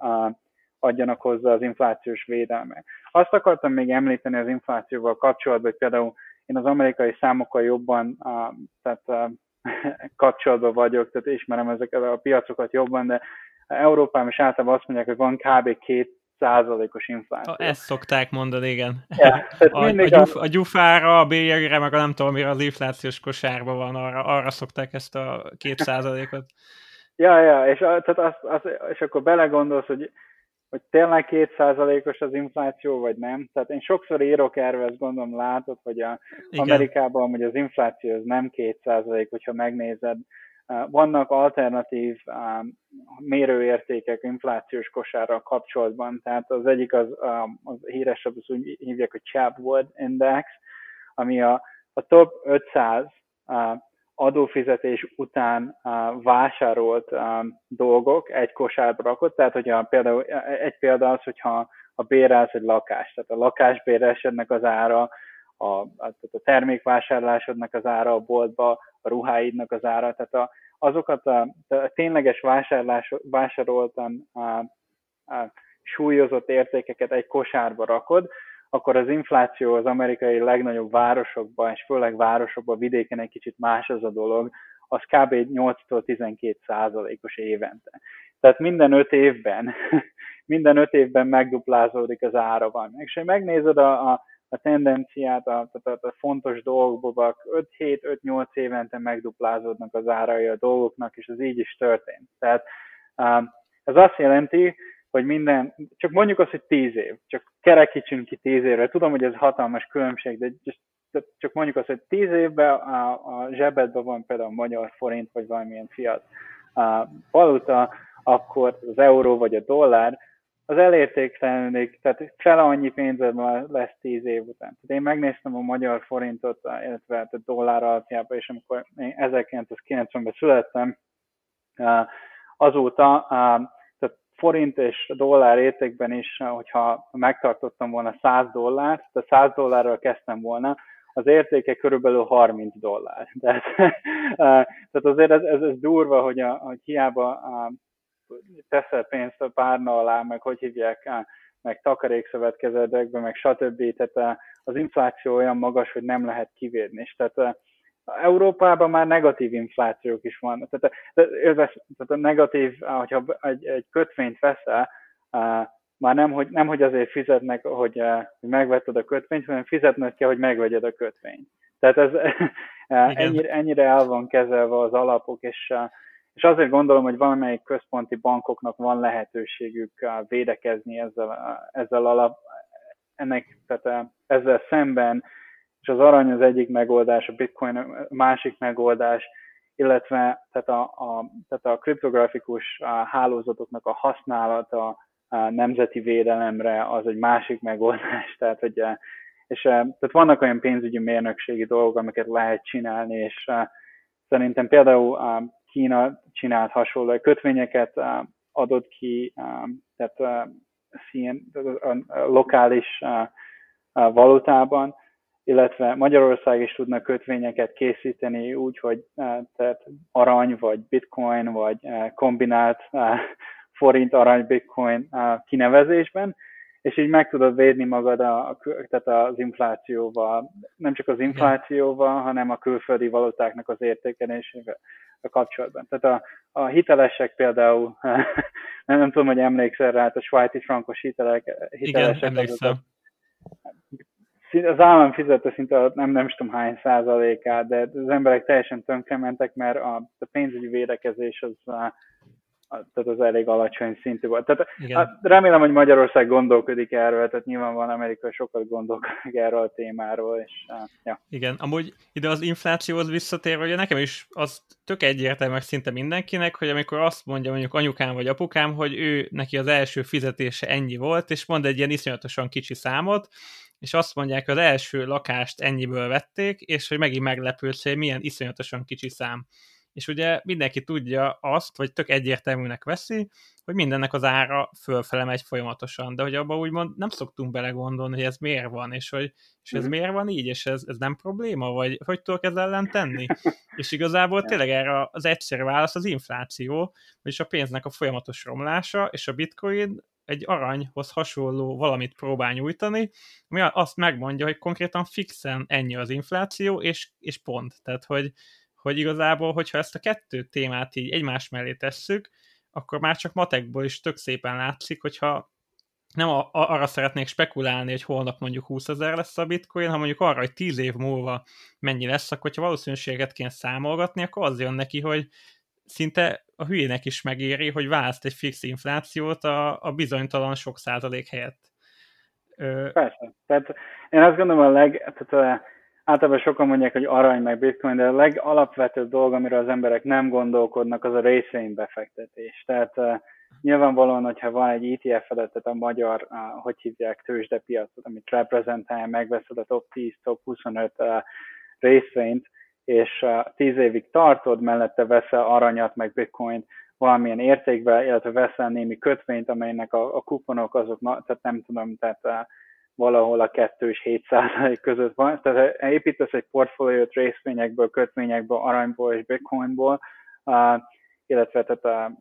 adjanak hozzá az inflációs védelmet. Azt akartam még említeni az inflációval kapcsolatban, hogy például én az amerikai számokkal jobban kapcsolatban vagyok, tehát ismerem ezeket a piacokat jobban, de Európában is általában azt mondják, hogy van kb. 2%-os infláció. Ezt szokták mondani, igen. Yeah, a gyufára, a bélyegre, meg a nem tudom, mire az inflációs kosárban van, arra szokták ezt a 2%-ot. Ja, és akkor belegondolsz, hogy tényleg 2%-os az infláció, vagy nem. Tehát én sokszor írok erről, ezt gondolom látod, hogy Amerikában hogy az infláció az nem 2%, hogyha megnézed. Vannak alternatív mérőértékek inflációs kosárral kapcsolatban, tehát az egyik az híresebb, az úgy hívják, hogy Chapwood Index, ami a top 500 adófizetés után vásárolt dolgok egy kosárba rakott, tehát hogyha például, egy példa az, hogyha bérelsz egy lakást, tehát a lakásbéresednek az ára, a termékvásárlásodnak az ára a boltba, a ruháidnak az ára, tehát azokat a tényleges vásároltan súlyozott értékeket egy kosárba rakod, akkor az infláció az amerikai legnagyobb városokban, és főleg városokban, vidéken egy kicsit más az a dolog, az kb. 8-12%-os évente. Tehát minden öt évben megduplázódik az ára van. És ha megnézed a tendenciát, a fontos dolgokban 5-7-5-8 évente megduplázódnak az árai a dolgoknak, és ez így is történt. Tehát ez azt jelenti, hogy csak mondjuk azt, hogy 10 év, csak kerekítsünk ki 10 évre. Tudom, hogy ez hatalmas különbség, de csak mondjuk azt, hogy 10 évben a zsebedben van például magyar forint, vagy valamilyen fiat valuta, akkor az euró vagy a dollár, az elértéktelenik, tehát fele annyi pénzed lesz 10 év után. Tehát én megnéztem a magyar forintot, illetve a dollár alapjában, és amikor én 1990-ben születtem, azóta tehát forint és dollár értékben is, hogyha megtartottam volna $100, tehát $100-ral kezdtem volna, az értéke körülbelül $30. Tehát azért ez durva, hogy hiába teszel pénzt a párna alá, meg hogy hívják, meg takarékszövetkezetekbe, meg stb. Tehát az infláció olyan magas, hogy nem lehet kivédni. És tehát Európában már negatív inflációk is vannak. Tehát a negatív, hogyha egy kötvényt veszel, már nem hogy azért fizetnek, hogy megvetted a kötvényt, hanem fizetned kell, hogy megvegyed a kötvényt. Tehát ez, Ennyire el van kezelve az alapok, és azért gondolom, hogy valamelyik központi bankoknak van lehetőségük védekezni ezzel szemben, és az arany az egyik megoldás, a bitcoin a másik megoldás, illetve tehát a kriptografikus hálózatoknak a használata a nemzeti védelemre az egy másik megoldás, tehát vannak olyan pénzügyi mérnökségi dolgok, amiket lehet csinálni, és szerintem például Kína csinált hasonló kötvényeket, adott ki, tehát lokális valutában, illetve Magyarország is tudna kötvényeket készíteni úgy, hogy tehát arany, vagy bitcoin, vagy kombinált forint, arany, bitcoin kinevezésben, és így meg tudod védni magad tehát az inflációval, nem csak az inflációval, hanem a külföldi valutáknak az értékelésével a kapcsolatban. Tehát a hitelesek például, nem tudom, hogy emlékszel rá, a svájci frankos hitelesek. Igen, emlékszem. Az állam fizette szinte nem is tudom hány százalékát, de az emberek teljesen tönkrementek, mert a pénzügyi védekezés az elég alacsony szintű volt. Tehát remélem, hogy Magyarország gondolkodik erről, tehát nyilván van Amerika, sokat gondolkodik erről a témáról. Igen, amúgy ide az inflációhoz visszatérve, ugye nekem is az tök egyértelmű szinte mindenkinek, hogy amikor azt mondja mondjuk anyukám vagy apukám, hogy neki az első fizetése ennyi volt, és mond egy ilyen iszonyatosan kicsi számot, és azt mondják, hogy az első lakást ennyiből vették, és hogy megint meglepődsz, hogy milyen iszonyatosan kicsi szám. És ugye mindenki tudja azt, vagy tök egyértelműnek veszi, hogy mindennek az ára fölfele megy folyamatosan, de hogy abban úgymond nem szoktunk belegondolni, hogy ez miért van, és ez miért van így, és ez nem probléma, vagy hogy tudok ezzel ellen tenni? És igazából tényleg erre az egyszerű válasz az infláció, vagyis a pénznek a folyamatos romlása, és a bitcoin egy aranyhoz hasonló valamit próbál nyújtani, ami azt megmondja, hogy konkrétan fixen ennyi az infláció, és pont. Tehát, hogy igazából, hogyha ezt a kettő témát így egymás mellé tesszük, akkor már csak matekból is tök szépen látszik, hogyha nem arra szeretnék spekulálni, hogy holnap mondjuk 20 000 lesz a bitcoin, ha mondjuk arra, hogy 10 év múlva mennyi lesz, akkor ha valószínűséget kéne számolgatni, akkor az jön neki, hogy szinte a hülyének is megéri, hogy választ egy fix inflációt a bizonytalan sok százalék helyett. Persze. Tehát én azt gondolom, általában sokan mondják, hogy arany meg bitcoin, de a legalapvetőbb dolog, amiről az emberek nem gondolkodnak, az a részvénybefektetés. Tehát nyilvánvalóan, hogyha van egy ETF-ed, tehát a magyar, hogy hívják, tőzsdepiacot, amit reprezentál, megveszed a top 10, top 25 részvényt, és 10 évig tartod, mellette veszel aranyat, meg bitcoint valamilyen értékben, illetve veszel némi kötvényt, amelynek a kuponok azok, tehát nem tudom, tehát valahol a 2% és 7% között van. Tehát építesz egy portfóliót részvényekből, kötvényekből, aranyból és bitcoinból, illetve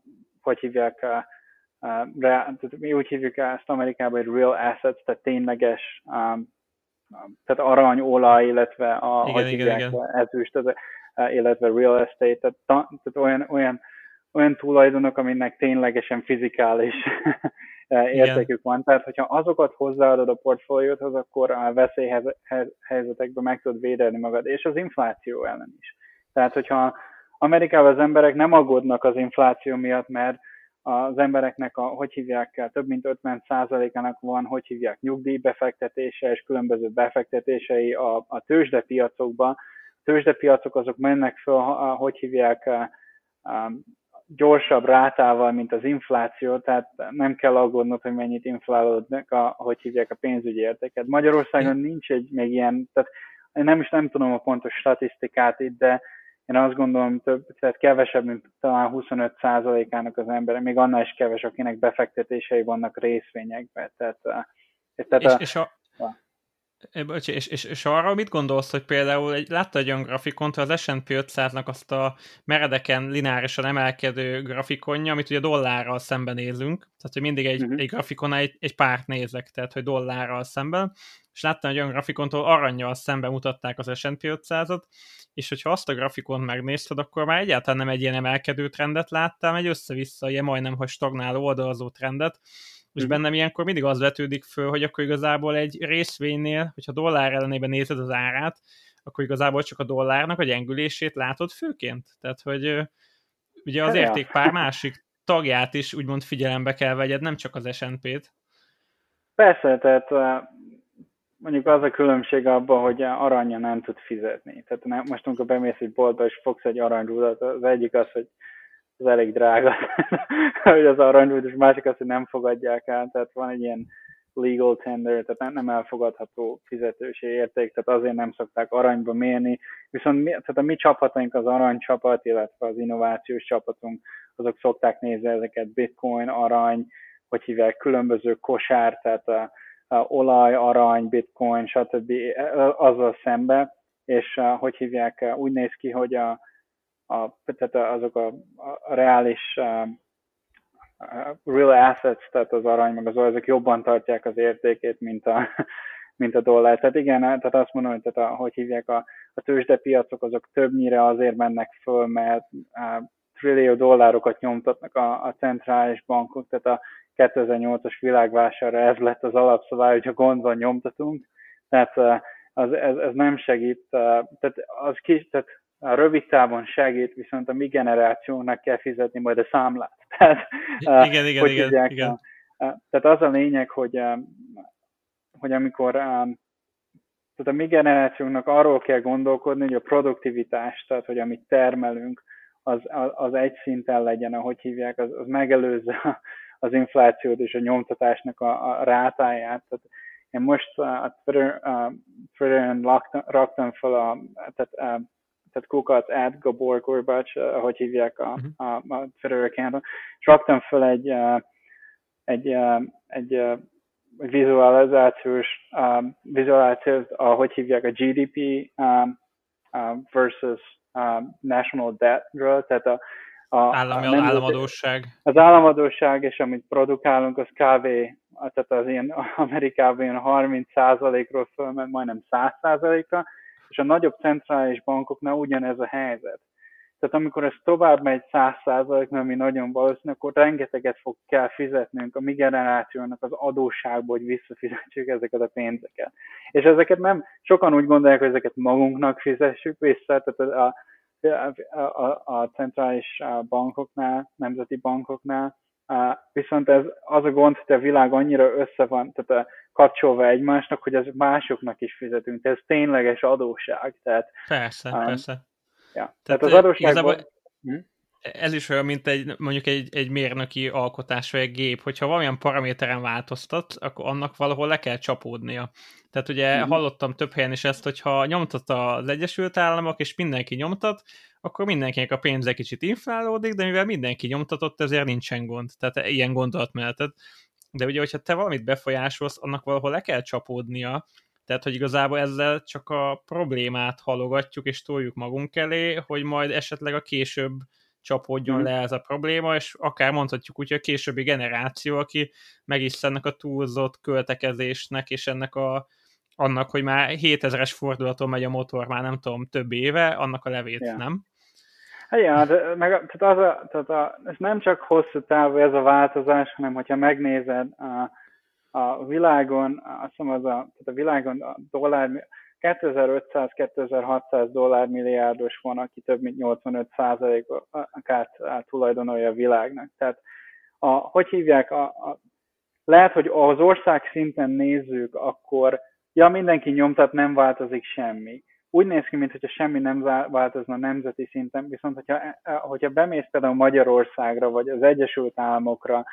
mi úgy hívjuk ezt Amerikában, hogy real assets, tehát tényleges, tehát arany, olaj, illetve ezüst, illetve real estate, tehát olyan tulajdonok, aminek ténylegesen fizikális értékük van. Tehát, hogyha azokat hozzáadod a portfólióhoz, akkor a veszélyhelyzetekben meg tudod védeni magad, és az infláció ellen is. Tehát, hogyha Amerikában az emberek nem aggódnak az infláció miatt, mert az embereknek több mint 50%-ának van, nyugdíjbefektetése és különböző befektetései a tőzsdepiacokba. A tőzsdepiacok azok mennek föl, gyorsabb rátával, mint az infláció, tehát nem kell aggódnod, hogy mennyit inflálódnak a pénzügyi értéket. Magyarországon nincs még ilyen, tehát én nem tudom a pontos statisztikát itt, de én azt gondolom, tehát kevesebb, mint talán 25%-ának az ember, még annál is keves, akinek befektetései vannak részvényekben. És arra mit gondolsz, hogy például láttad egy olyan grafikont, az S&P 500-nak azt a meredeken lineárisan emelkedő grafikonja, amit ugye dollárral szembenézünk, tehát hogy mindig egy grafikon egy párt nézek, tehát hogy dollárral szemben, és láttam egy olyan grafikontól arannyal szemben mutatták az S&P 500-at, és hogyha azt a grafikont megnézted, akkor már egyáltalán nem egy ilyen emelkedő trendet láttál, egy össze-vissza, ilyen majdnem, hogy stagnáló oldalazó trendet, és bennem ilyenkor mindig az vetődik föl, hogy akkor igazából egy részvénynél, hogyha dollár ellenében nézed az árát, akkor igazából csak a dollárnak a gyengülését látod főként. Tehát, hogy ugye az értékpár másik tagját is úgymond figyelembe kell vegyed, nem csak az S&P-t. Persze, tehát mondjuk az a különbség abban, hogy aranya nem tud fizetni. Tehát most, amikor bemész egy boltba és fogsz egy aranyrudat, az egyik az, hogy az elég drága, hogy az aranyrud, és másik az, hogy nem fogadják el. Tehát van egy ilyen legal tender, tehát nem elfogadható fizetősi érték, tehát azért nem szokták aranyba mérni. Viszont tehát a mi csapataink, az aranycsapat, illetve az innovációs csapatunk, azok szokták nézni ezeket, bitcoin, arany, hogy hívják, különböző kosár, tehát a olaj, arany, bitcoin, stb. Azzal szembe, és hogy hívják, úgy néz ki, hogy tehát azok a reális real assets, tehát az arany, meg az olaj, azok jobban tartják az értékét, mint a dollár. Tehát igen, tehát azt mondom, hogy tehát hogy hívják, a tőzsdepiacok azok többnyire azért mennek föl, mert trillió dollárokat nyomtatnak a centrális bankok, tehát a 2008-as világvásárra ez lett az alapszabály, hogy a gondban nyomtatunk, tehát ez nem segít, tehát az kis, tehát a rövid távon segít, viszont a mi generációnak kell fizetni majd a számlát. Tehát, igen. Tehát az a lényeg, hogy amikor tehát a mi generációnak arról kell gondolkodni, hogy a produktivitás, tehát hogy amit termelünk, az egy szinten legyen, ahogy hívják, az megelőzze az inflációt és a nyomtatásnak a rátáját. Tehát én most a Twitteren raktam fel tehát kukat át Gabor Gurbacs, ahogy hívják a Twitter account-on, és raktam fel egy vizualizációt, ahogy hívják, a GDP versus national debt-ről, tehát államadósság. Az államadósság, és amit produkálunk, az kávé, tehát az ilyen Amerikában ilyen 30%-ról fölment majdnem 100%-ra, és a nagyobb centrális bankoknál ugyanez a helyzet. Tehát amikor ez tovább megy 100%-nál, ami nagyon valószínű, akkor rengeteget kell fizetnünk a mi generációnak az adósságból, hogy visszafizetjük ezeket a pénzeket. És ezeket nem, sokan úgy gondolják, hogy ezeket magunknak fizessük vissza, tehát a centrális bankoknál, nemzeti bankoknál, viszont ez az a gond, hogy a világ annyira össze van, tehát kapcsolva egymásnak, hogy ez másoknak is fizetünk. Ez tényleges adósság. Tehát, persze. Ja. Tehát az adósságban... Ez is olyan, mint egy mérnöki alkotás, vagy egy gép. Hogyha valamilyen paraméteren változtat, akkor annak valahol le kell csapódnia. Tehát ugye hallottam több helyen is ezt, hogyha nyomtat az Egyesült Államok, és mindenki nyomtat, akkor mindenkinek a pénze kicsit inflálódik, de mivel mindenki nyomtatott, ezért nincsen gond. Tehát ilyen gondolatmenetet. De ugye, hogyha te valamit befolyásolsz, annak valahol le kell csapódnia. Tehát, hogy igazából ezzel csak a problémát halogatjuk, és toljuk magunk elé, hogy majd esetleg a később csapódjon le ez a probléma, és akár mondhatjuk úgy, hogy a későbbi generáció, aki megisz ennek a túlzott költekezésnek, és ennek annak, hogy már 7000-es fordulaton megy a motor, már nem tudom, több éve, annak a levét, nem? Igen, tehát ez nem csak hosszú távú ez a változás, hanem hogyha megnézed a világon, azt hiszem a világon a dollár, 2500-2600 dollármilliárdos van, aki több mint 85%-át tulajdonolja a világnak. Tehát, hogy hívják, lehet, hogy az ország szinten nézzük, akkor mindenki nyomtat, nem változik semmi. Úgy néz ki, mintha semmi nem változna nemzeti szinten, viszont hogyha bemész például Magyarországra, vagy az Egyesült Államokra,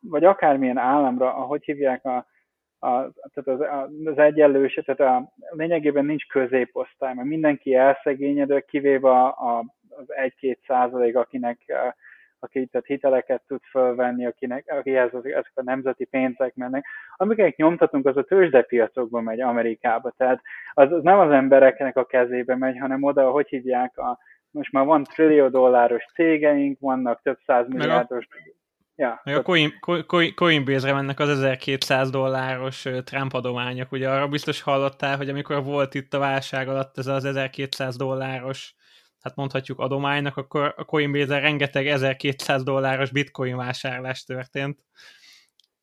vagy akármilyen államra, ahogy hívják az egyenlőség, tehát lényegében nincs középosztály, mert mindenki elszegényedő, kivéve az 1-2%, aki tehát hiteleket tud fölvenni, akihez ezek a nemzeti pénzek mennek. Amiket nyomtatunk, az a tőzsdepiacokba megy Amerikába, tehát az nem az embereknek a kezébe megy, hanem oda, hogy hívják, most már van trillió dolláros cégeink, vannak több százmilliárdos... Ja, a Coinbase-re mennek az 1200 dolláros Trump adományok. Ugye arra biztos hallottál, hogy amikor volt itt a válság alatt ez az 1200 dolláros, hát mondhatjuk adománynak, akkor a Coinbase-en rengeteg 1200 dolláros bitcoin vásárlás történt,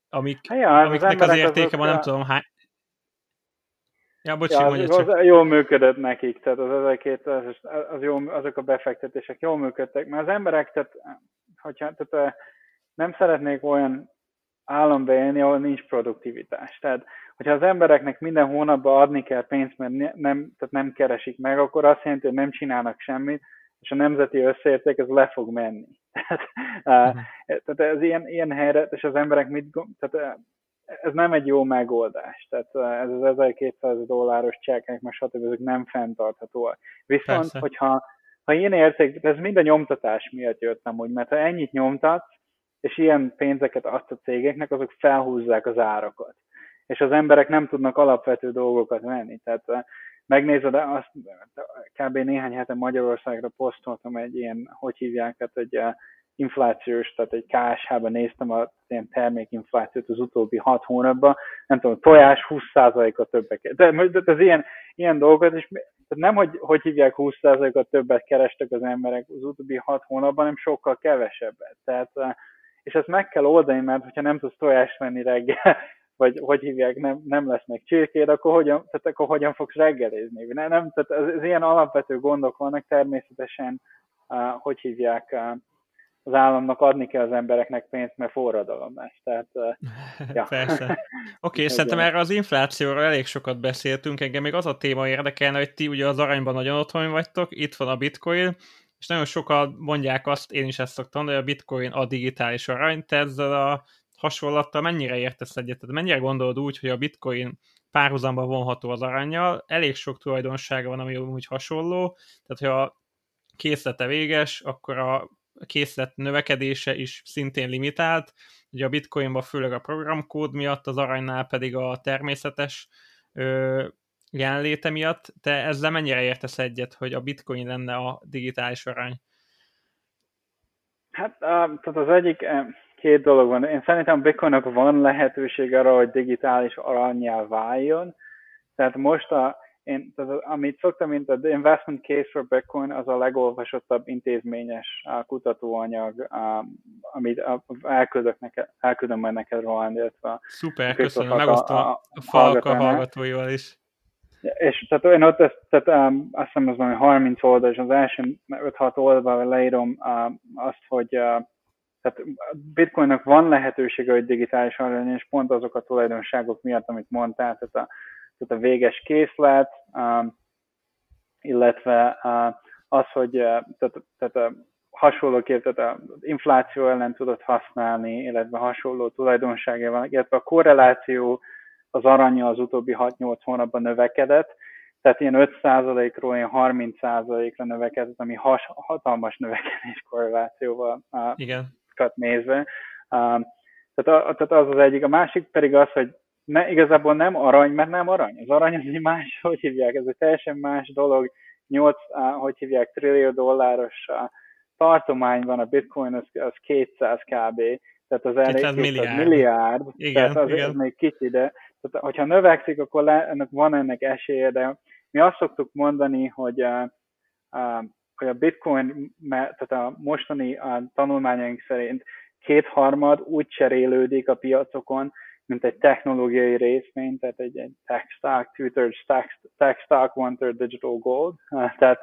amiknek az értéke van, nem tudom hány. Ja, bocs, ja, az jól működött nekik, tehát azok a befektetések jól működtek, mert az emberek, tehát nem szeretnék olyan államba élni, ahol nincs produktivitás. Tehát, hogyha az embereknek minden hónapban adni kell pénzt, mert nem keresik meg, akkor azt jelenti, hogy nem csinálnak semmit, és a nemzeti összeérték, ez le fog menni. Tehát ez ilyen helyre, és az emberek tehát ez nem egy jó megoldás. Tehát ez az $1200 csekkek, meg stb. Ezek nem fenntarthatóak. Viszont, persze. hogyha ilyen érték, ez mind a nyomtatás miatt jöttem úgy, mert ha ennyit nyomtatsz, és ilyen pénzeket adsz a cégeknek, azok felhúzzák az árakat. És az emberek nem tudnak alapvető dolgokat venni. Tehát megnézed, azt kb. Néhány hete Magyarországra posztoltam egy ilyen, hogy hívják, egy inflációs, tehát egy KSH-ban néztem az ilyen termékinflációt az utóbbi 6 hónapban, nem tudom, tojás 20%-a többet. De az ilyen dolgokat, és nem, hogy hívják 20%-a többet kerestek az emberek az utóbbi 6 hónapban, hanem sokkal kevesebbet. Tehát, és ezt meg kell oldani, mert hogyha nem tudsz tojást venni reggel, vagy hogy hívják, nem lesznek csirkéd, akkor hogyan fogsz reggelizni? Nem, tehát az ilyen alapvető gondok vannak, természetesen, az államnak adni kell az embereknek pénzt, mert forradalom lesz. Tehát, ja. Persze. Oké, szerintem erre az inflációra elég sokat beszéltünk, engem még az a téma érdekelne, hogy ti ugye az aranyban nagyon otthon vagytok, itt van a bitcoin, és nagyon sokan mondják azt, én is ezt szoktam, hogy a bitcoin a digitális arany, te ezzel a hasonlattal mennyire értesz egyet? Tehát mennyire gondolod úgy, hogy a bitcoin párhuzamba vonható az arannyal? Elég sok tulajdonsága van, ami úgy hasonló, tehát ha a készlete véges, akkor a készlet növekedése is szintén limitált, ugye a bitcoinban főleg a programkód miatt, az aranynál pedig a természetes jelenléte miatt. Te ezzel mennyire értesz egyet, hogy a bitcoin lenne a digitális arany? Hát tehát az egyik két dolog van. Én szerintem a bitcoinnak van lehetőség arra, hogy digitális arannyá váljon. Tehát most amit szoktam, mint az Investment Case for Bitcoin, az a legolvasottabb intézményes kutatóanyag, amit elküldöm majd neked, Roland, illetve... Szuper, köszönöm, megosztom a Falka hallgatóival is. És tehát én ott azt hiszem, az valami 30 oldal, és az első 5-6 oldalban leírom azt, hogy tehát Bitcoinnak van lehetősége, hogy digitális arany, és pont azok a tulajdonságok miatt, amit mondtál, tehát a véges készlet, illetve az, hogy hasonlóképp az infláció ellen tudod használni, illetve hasonló tulajdonságai van, illetve a korreláció az arannyal az utóbbi 6-8 hónapban növekedett, tehát ilyen 5%-ról ilyen 30%-ra növekedett, ami hatalmas növekedés korrelációval nézve. Tehát az az egyik. A másik pedig az, hogy igazából nem arany, mert nem arany. Az arany az egy más, hogy hívják, ez egy teljesen más dolog. 8, trillió dolláros tartomány van, a bitcoin az 200 kb. Tehát az elég 200 milliárd. Igen, tehát az még kicsi, de tehát, hogyha növekszik, akkor van ennek esélye, de mi azt szoktuk mondani, hogy a bitcoin, tehát a mostani tanulmányaink szerint 2/3 úgy cserélődik a piacokon, mint egy technológiai részvény, tehát egy tech stock, 2/3 tech stock, 1/3 digital gold, tehát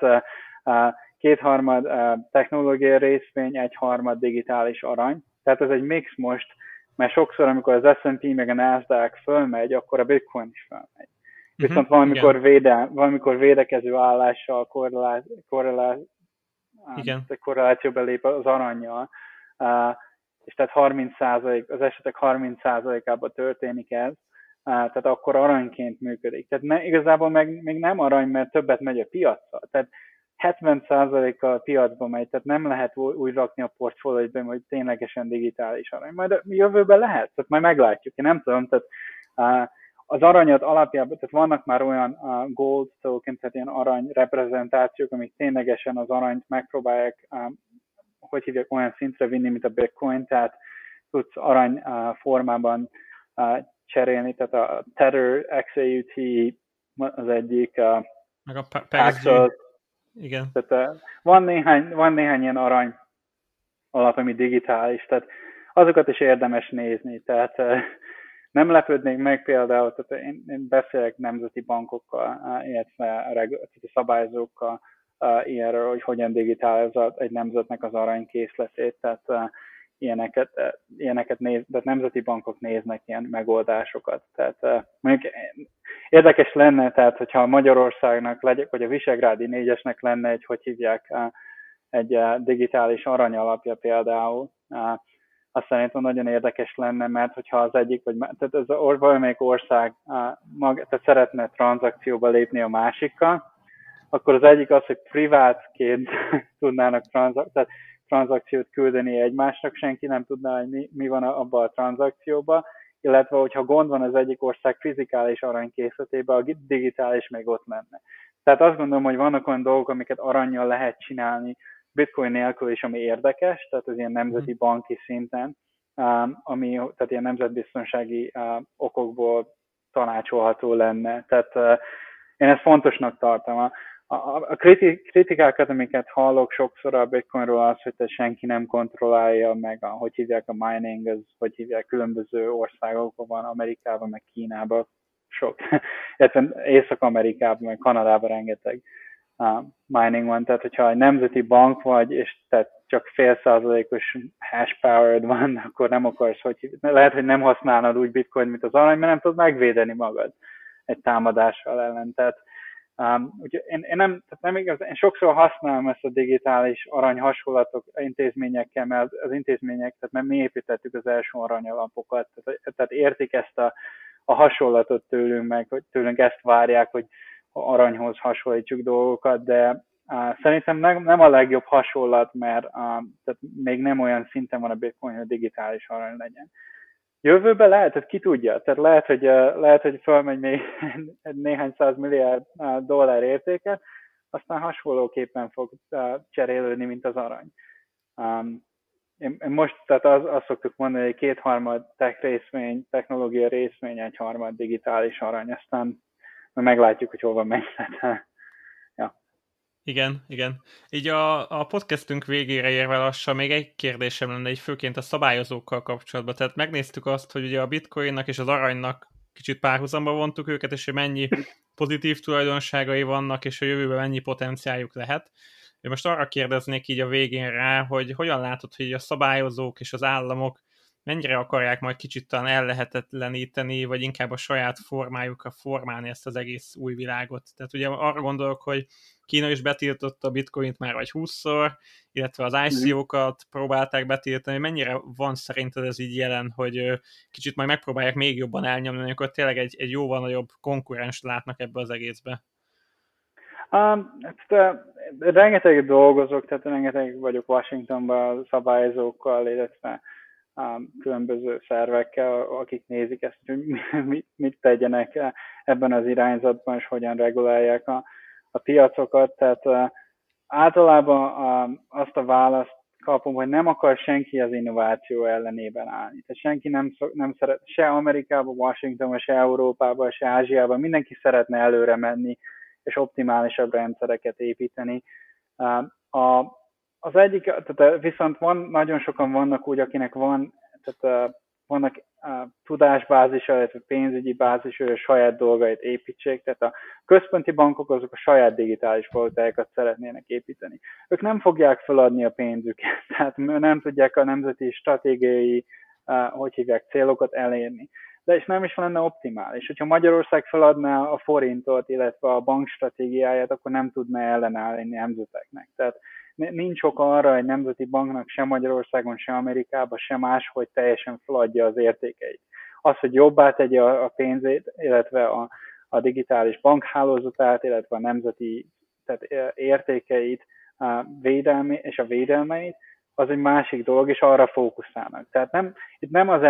2/3 technológiai részvény, 1/3 digitális arany. Tehát ez egy mix most, mert sokszor, amikor az S&P meg a NASDAQ fölmegy, akkor a bitcoin is fölmegy. Viszont valamikor védekező állással korrelációba lép az arannyal, és tehát 30%, az esetek 30%-ában történik ez, tehát akkor aranyként működik. Tehát igazából még nem arany, mert többet megy a piacra. Tehát 70%-a a piacba megy, tehát nem lehet úgy rakni a portfólióba, hogy ténylegesen digitális arany. Majd a jövőben lehet, tehát majd meglátjuk. Én nem tudom, tehát az aranyat alapjában, tehát vannak már olyan gold token, tehát ilyen arany reprezentációk, amik ténylegesen az aranyt megpróbálják olyan szintre vinni, mint a bitcoin, tehát tudsz arany formában cserélni, tehát a Tether, XAUT az egyik, meg a XAUT, igen. Tehát van néhány ilyen arany alap, ami digitális, tehát azokat is érdemes nézni, tehát Nem lepődnék meg például, tehát én beszélek nemzeti bankokkal, illetve szabályozókkal ilyenről, hogy hogyan digitálizál egy nemzetnek az aranykészletét, tehát ilyeneket néz, tehát nemzeti bankok néznek ilyen megoldásokat. Tehát mondjuk érdekes lenne, tehát hogyha Magyarországnak legyek, vagy a Visegrádi négyesnek lenne egy, hogy hívják, egy digitális aranyalapja például, azt szerintem nagyon érdekes lenne, mert hogyha az egyik, vagy tehát ez valamelyik ország tehát szeretne tranzakcióba lépni a másikkal, akkor az egyik az, hogy privátként tudnának tranzakciót küldeni egymásnak, senki nem tudná, hogy mi van abban a tranzakcióban, illetve hogyha gond van az egyik ország fizikális aranykészletében, a digitális még ott lenne. Tehát azt gondolom, hogy vannak olyan dolgok, amiket arannyal lehet csinálni, Bitcoin nélkül is, ami érdekes, tehát az ilyen nemzeti banki szinten, ami, tehát ilyen nemzetbiztonsági okokból tanácsolható lenne. Tehát én ezt fontosnak tartom. A kritikákat, amiket hallok sokszor a Bitcoinról, az, hogy senki nem kontrollálja meg, hogy hívják a mining, az, hogy hívják különböző országokban, van Amerikában, meg Kínában sok, Észak-Amerikában, meg Kanadában rengeteg mining van, tehát hogyha egy nemzeti bank vagy, és tehát csak fél százalékos hash powered van, akkor nem akarsz, hogy lehet, hogy nem használnod úgy bitcoin, mint az arany, mert nem tudod megvédeni magad egy támadással ellen. Tehát én sokszor használom ezt a digitális arany hasonlatok intézményekkel, mert az intézmények, tehát mert mi építettük az első aranyalapokat, tehát értik ezt a hasonlatot tőlünk, meg hogy tőlünk ezt várják, hogy aranyhoz hasonlítsuk dolgokat, de szerintem nem a legjobb hasonlat, mert tehát még nem olyan szinten van a Bitcoin, hogy digitális arany legyen. Jövőben lehet, tehát ki tudja, tehát lehet, hogy fölmegy még néhány $100 milliárd dollár értéket, aztán hasonlóképpen fog cserélődni, mint az arany. Én most, tehát azt szoktuk mondani, hogy 2/3 tech részvény, technológia részvény, 1/3 digitális arany, aztán meglátjuk, hogy hova megy. Ja. Igen. Így a podcastünk végére érve lassan még egy kérdésem lenne, így főként a szabályozókkal kapcsolatban. Tehát megnéztük azt, hogy ugye a bitcoinnak és az aranynak kicsit párhuzamba vontuk őket, és hogy mennyi pozitív tulajdonságai vannak, és a jövőben mennyi potenciáljuk lehet. Én most arra kérdeznék így a végén rá, hogy hogyan látod, hogy a szabályozók és az államok mennyire akarják majd kicsit talán ellehetetleníteni, vagy inkább a saját formájukra formálni ezt az egész új világot. Tehát ugye arra gondolok, hogy Kína is betiltotta a bitcoint már vagy 20-szor, illetve az ICO-kat próbálták betiltani. Mennyire van szerinted ez így jelen, hogy kicsit majd megpróbálják még jobban elnyomni, amikor tényleg egy jóval nagyobb konkurens látnak ebbe az egészbe? Rengeteg dolgozok, tehát rengeteg vagyok Washingtonban szabályozókkal, illetve különböző szervekkel, akik nézik ezt, hogy mit tegyenek ebben az irányzatban, és hogyan regulálják a piacokat. Tehát általában azt a választ kapom, hogy nem akar senki az innováció ellenében állni. Tehát senki nem szeret, se Amerikában, Washingtonban, se Európában, se Ázsiában, mindenki szeretne előre menni, és optimálisabb rendszereket építeni. Az egyik, tehát viszont nagyon sokan vannak úgy, akinek van, tehát vannak tudásbázisa, illetve pénzügyi bázisa, és saját dolgait építsék. Tehát a központi bankok azok a saját digitális valutáikat szeretnének építeni. Ők nem fogják feladni a pénzüket, tehát nem tudják a nemzeti stratégiai, célokat elérni. De és nem is lenne optimális. Hogyha Magyarország feladná a forintot, illetve a bankstratégiáját, akkor nem tudna ellenállni nemzeteknek. Tehát nincs ok arra egy nemzeti banknak se Magyarországon, se Amerikában, se más, hogy teljesen feladja az értékeit. Az, hogy jobbá tegye a pénzét, illetve a digitális bankhálózatát, illetve a nemzeti értékeit, a védelmeit, az egy másik dolog, és arra fókuszálnak. Tehát itt nem az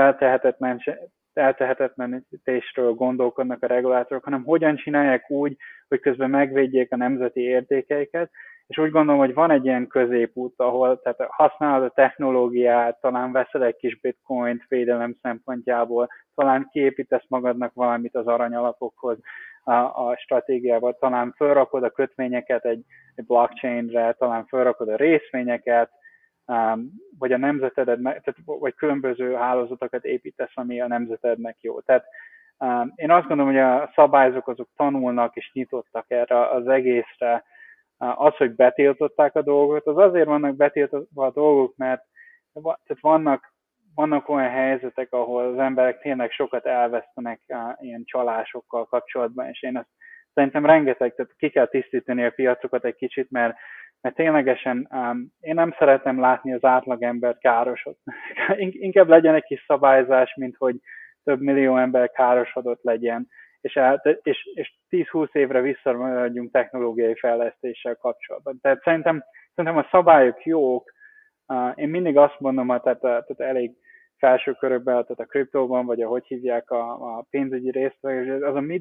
eltehetetlenítésről gondolkodnak a regulátorok, hanem hogyan csinálják úgy, hogy közben megvédjék a nemzeti értékeiket, és úgy gondolom, hogy van egy ilyen középút, ahol tehát használod a technológiát, talán veszel egy kis bitcoint védelem szempontjából, talán kiépítesz magadnak valamit az aranyalapokhoz a stratégiában, talán felrakod a kötvényeket egy blockchainre, talán felrakod a részvényeket, vagy a nemzetedet, tehát, vagy különböző hálózatokat építesz, ami a nemzetednek jó. Tehát én azt gondolom, hogy a szabályzók azok tanulnak és nyitottak erre az egészre. Az, hogy betiltották a dolgot, az azért vannak betiltva a dolgok, mert tehát vannak olyan helyzetek, ahol az emberek tényleg sokat elvesztenek ilyen csalásokkal kapcsolatban, és én azt szerintem rengeteg, tehát ki kell tisztítani a piacokat egy kicsit, mert ténylegesen én nem szeretem látni az átlagember károsodott. Inkább legyen egy kis szabályzás, mint hogy több millió ember károsodott legyen, és 10-20 évre visszamaradjunk technológiai fejlesztéssel kapcsolatban. Tehát szerintem a szabályok jók. Én mindig azt mondom, hogy tehát elég felső körökben, tehát a kriptóban, vagy ahogy hívják a pénzügyi részt, az a mi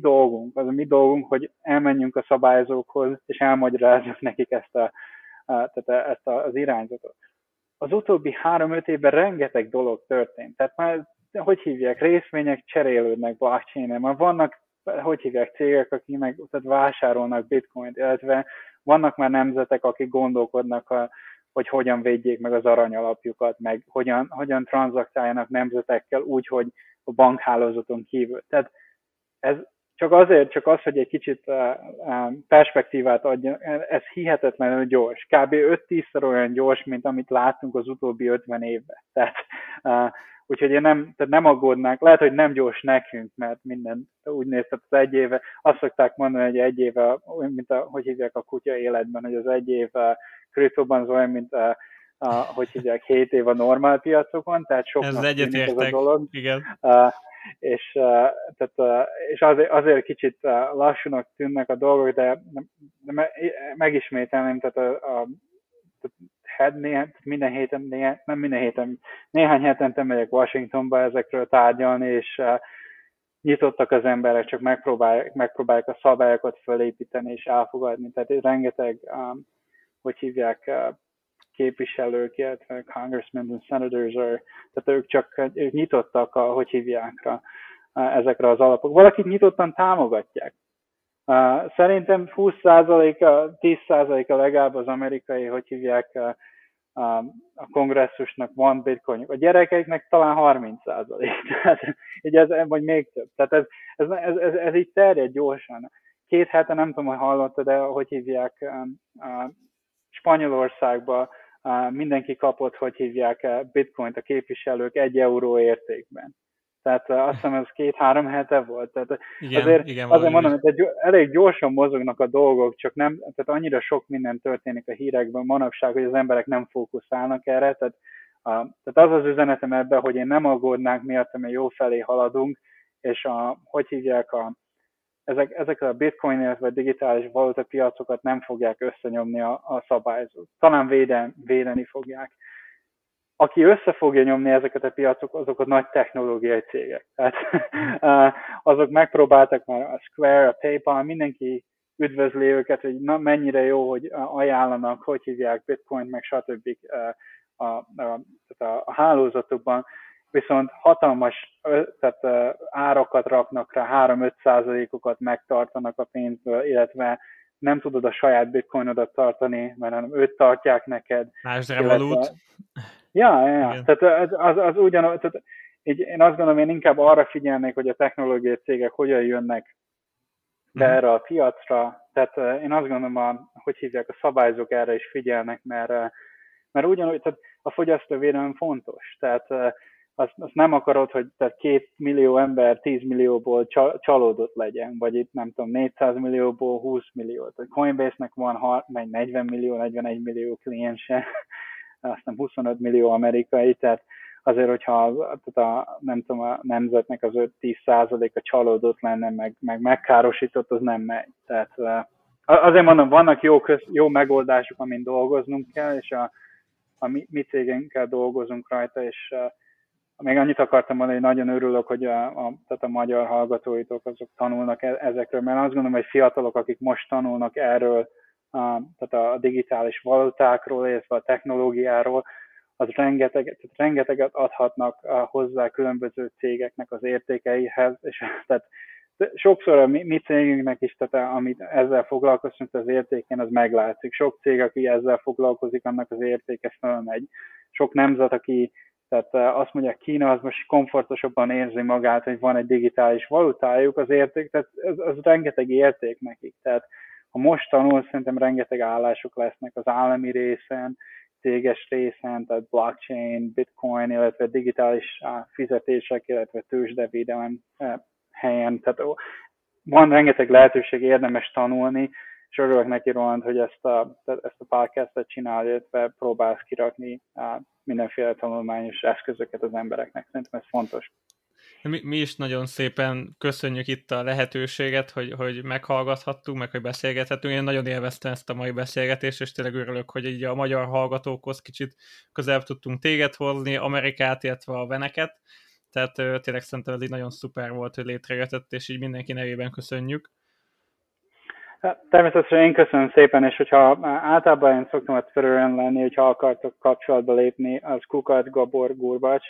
dolgunk, hogy elmenjünk a szabályozókhoz, és elmagyarázzuk nekik ezt az irányzatot. Az utóbbi 3-5 évben rengeteg dolog történt. Tehát már, részvények cserélődnek blockchain-en, már vannak, cégek, akik meg vásárolnak bitcoint, illetve vannak már nemzetek, akik gondolkodnak hogy hogyan védjék meg az aranyalapjukat, meg hogyan tranzaktáljanak nemzetekkel úgy, hogy a bankhálózaton kívül. Tehát ez csak az, hogy egy kicsit perspektívát adja, ez hihetetlenül gyors. Kb. 5-10-szer olyan gyors, mint amit láttunk az utóbbi 50 évben. Tehát, úgyhogy én nem aggódnánk, lehet, hogy nem gyors nekünk, mert minden úgy néztek az egy éve. Azt szokták mondani, hogy egy éve, mint a kutya életben, hogy az egy év kriptóban az olyan, mint 7 év a normál piacokon, tehát soknak ez a dolog. Igen. És azért kicsit lassúnak tűnnek a dolgok, de megismételném, néhány hetente megyek Washingtonba ezekről tárgyalni, és nyitottak az emberek, csak megpróbálják a szabályokat felépíteni és elfogadni. Tehát rengeteg képviselők, illetve congressmen and senators, tehát ők nyitottak ezekre az alapok. Valakit nyitottan támogatják. Szerintem 20%-a, 10%-a legalább az amerikai, a kongresszusnak van bitcoin. A gyerekeiknek talán 30%, vagy még több. Tehát ez így terjed gyorsan. 2 hete, nem tudom, hogy hallottad, de Spanyolországban mindenki kapott, bitcoint a képviselők 1 euró értékben. Tehát azt hiszem, ez 2-3 hete volt. Tehát igen, azért mondom, hogy elég gyorsan mozognak a dolgok, csak nem, tehát annyira sok minden történik a hírekben manapság, hogy az emberek nem fókuszálnak erre. Tehát az üzenetem ebben, hogy én nem aggódnánk miatt, mert jó felé haladunk, és ezek a bitcoin, illetve digitális valuta piacokat nem fogják összenyomni a szabályozók. Talán védeni fogják. Aki össze fogja nyomni ezeket a piacok, azok a nagy technológiai cégek. Tehát azok megpróbáltak már, a Square, a PayPal, mindenki üdvözli őket, hogy na, mennyire jó, hogy ajánlanak, bitcoint, meg stb. A hálózatokban. Viszont hatalmas árakat raknak rá, 3-5%-okat megtartanak a pénzből, illetve nem tudod a saját bitcoinodat tartani, mert hanem őt tartják neked. Más revolút. Ja. Tehát az ugyanaz. Tehát én azt gondolom, én inkább arra figyelnék, hogy a technológiai cégek hogyan jönnek be erre a piacra. Tehát én azt gondolom, a szabályzók erre is figyelnek, mert ugyanúgy, tehát a fogyasztóvédelem fontos. Tehát azt nem akarod, hogy 2 millió ember 10 millióból csalódott legyen, vagy itt nem tudom, 400 millióból 20 millió. Tehát Coinbase-nek van 40 millió, 41 millió kliense, aztán 25 millió amerikai, tehát azért, hogyha a nemzetnek az 5-10%-a csalódott lenne, meg megkárosított, az nem megy. Tehát azért mondom, vannak jó megoldások, amin dolgoznunk kell, és a mi cégünkkel dolgozunk rajta, és még annyit akartam mondani, hogy nagyon örülök, hogy a magyar hallgatóitok azok tanulnak ezekről, mert azt gondolom, hogy fiatalok, akik most tanulnak erről, a digitális valutákról, illetve a technológiáról, az rengeteget adhatnak hozzá különböző cégeknek az értékeihez, és tehát Sokszor a mi cégünknek is, tehát amit ezzel foglalkozunk, az értéken az meglátszik. Sok cég, aki ezzel foglalkozik, annak az értéke fölmegy. Sok nemzet, aki, tehát azt mondja, Kína az most komfortosabban érzi magát, hogy van egy digitális valutájuk, az érték, tehát az rengeteg érték nekik. Tehát ha most tanul, szerintem rengeteg állások lesznek az állami részen, céges részen, tehát blockchain, bitcoin, illetve digitális fizetések, illetve tőzsdevédelem helyen. Tehát van rengeteg lehetőség, érdemes tanulni, és örülök neki, Roland, hogy ezt a podcastet csinálj, illetve próbálsz kirakni mindenféle tanulmányos eszközöket az embereknek. Szerintem ez fontos. Mi is nagyon szépen köszönjük itt a lehetőséget, hogy meghallgathattunk, meg hogy beszélgethettünk. Én nagyon élveztem ezt a mai beszélgetést, és tényleg örülök, hogy így a magyar hallgatókhoz kicsit közelebb tudtunk téged hozni, Amerikát, illetve a VanEcket. Tehát tényleg szerintem ez így nagyon szuper volt, hogy létrejöttett, és így mindenki nevében köszönjük. Természetesen én köszönöm szépen, és hogyha általában én szoktam a Twitteren lenni, hogyha akartok kapcsolatba lépni, az @ Gábor Gurbacs,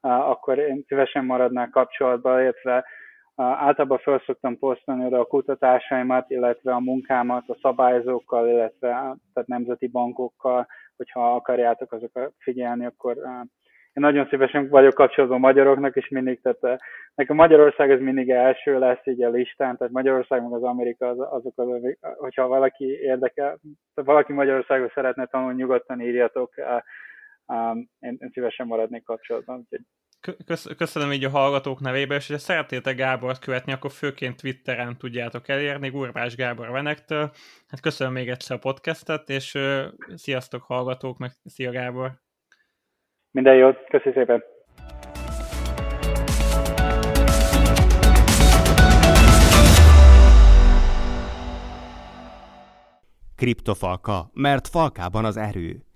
akkor én szívesen maradnám kapcsolatban, illetve általában föl szoktam posztolni oda a kutatásaimat, illetve a munkámat a szabályozókkal, illetve tehát nemzeti bankokkal, hogyha akarjátok azokat figyelni, akkor én nagyon szívesen vagyok kapcsolatban magyaroknak, és mindig, tehát nekem Magyarország az mindig első lesz így a listán, tehát Magyarország meg az Amerika azok, hogyha valaki érdekel, valaki Magyarországon szeretne tanulni, nyugodtan írjatok, én szívesen maradnék kapcsolatban. Úgyhogy. Köszönöm így a hallgatók nevében, és ha szeretnétek Gábort követni, akkor főként Twitteren tudjátok elérni, Gurbacs Gábor VanEcktől. Hát köszönöm még egyszer a podcastet, és sziasztok hallgatók, meg szia Gábor! Minden jót, köszi szépen! Kriptofalka, mert falkában az erő.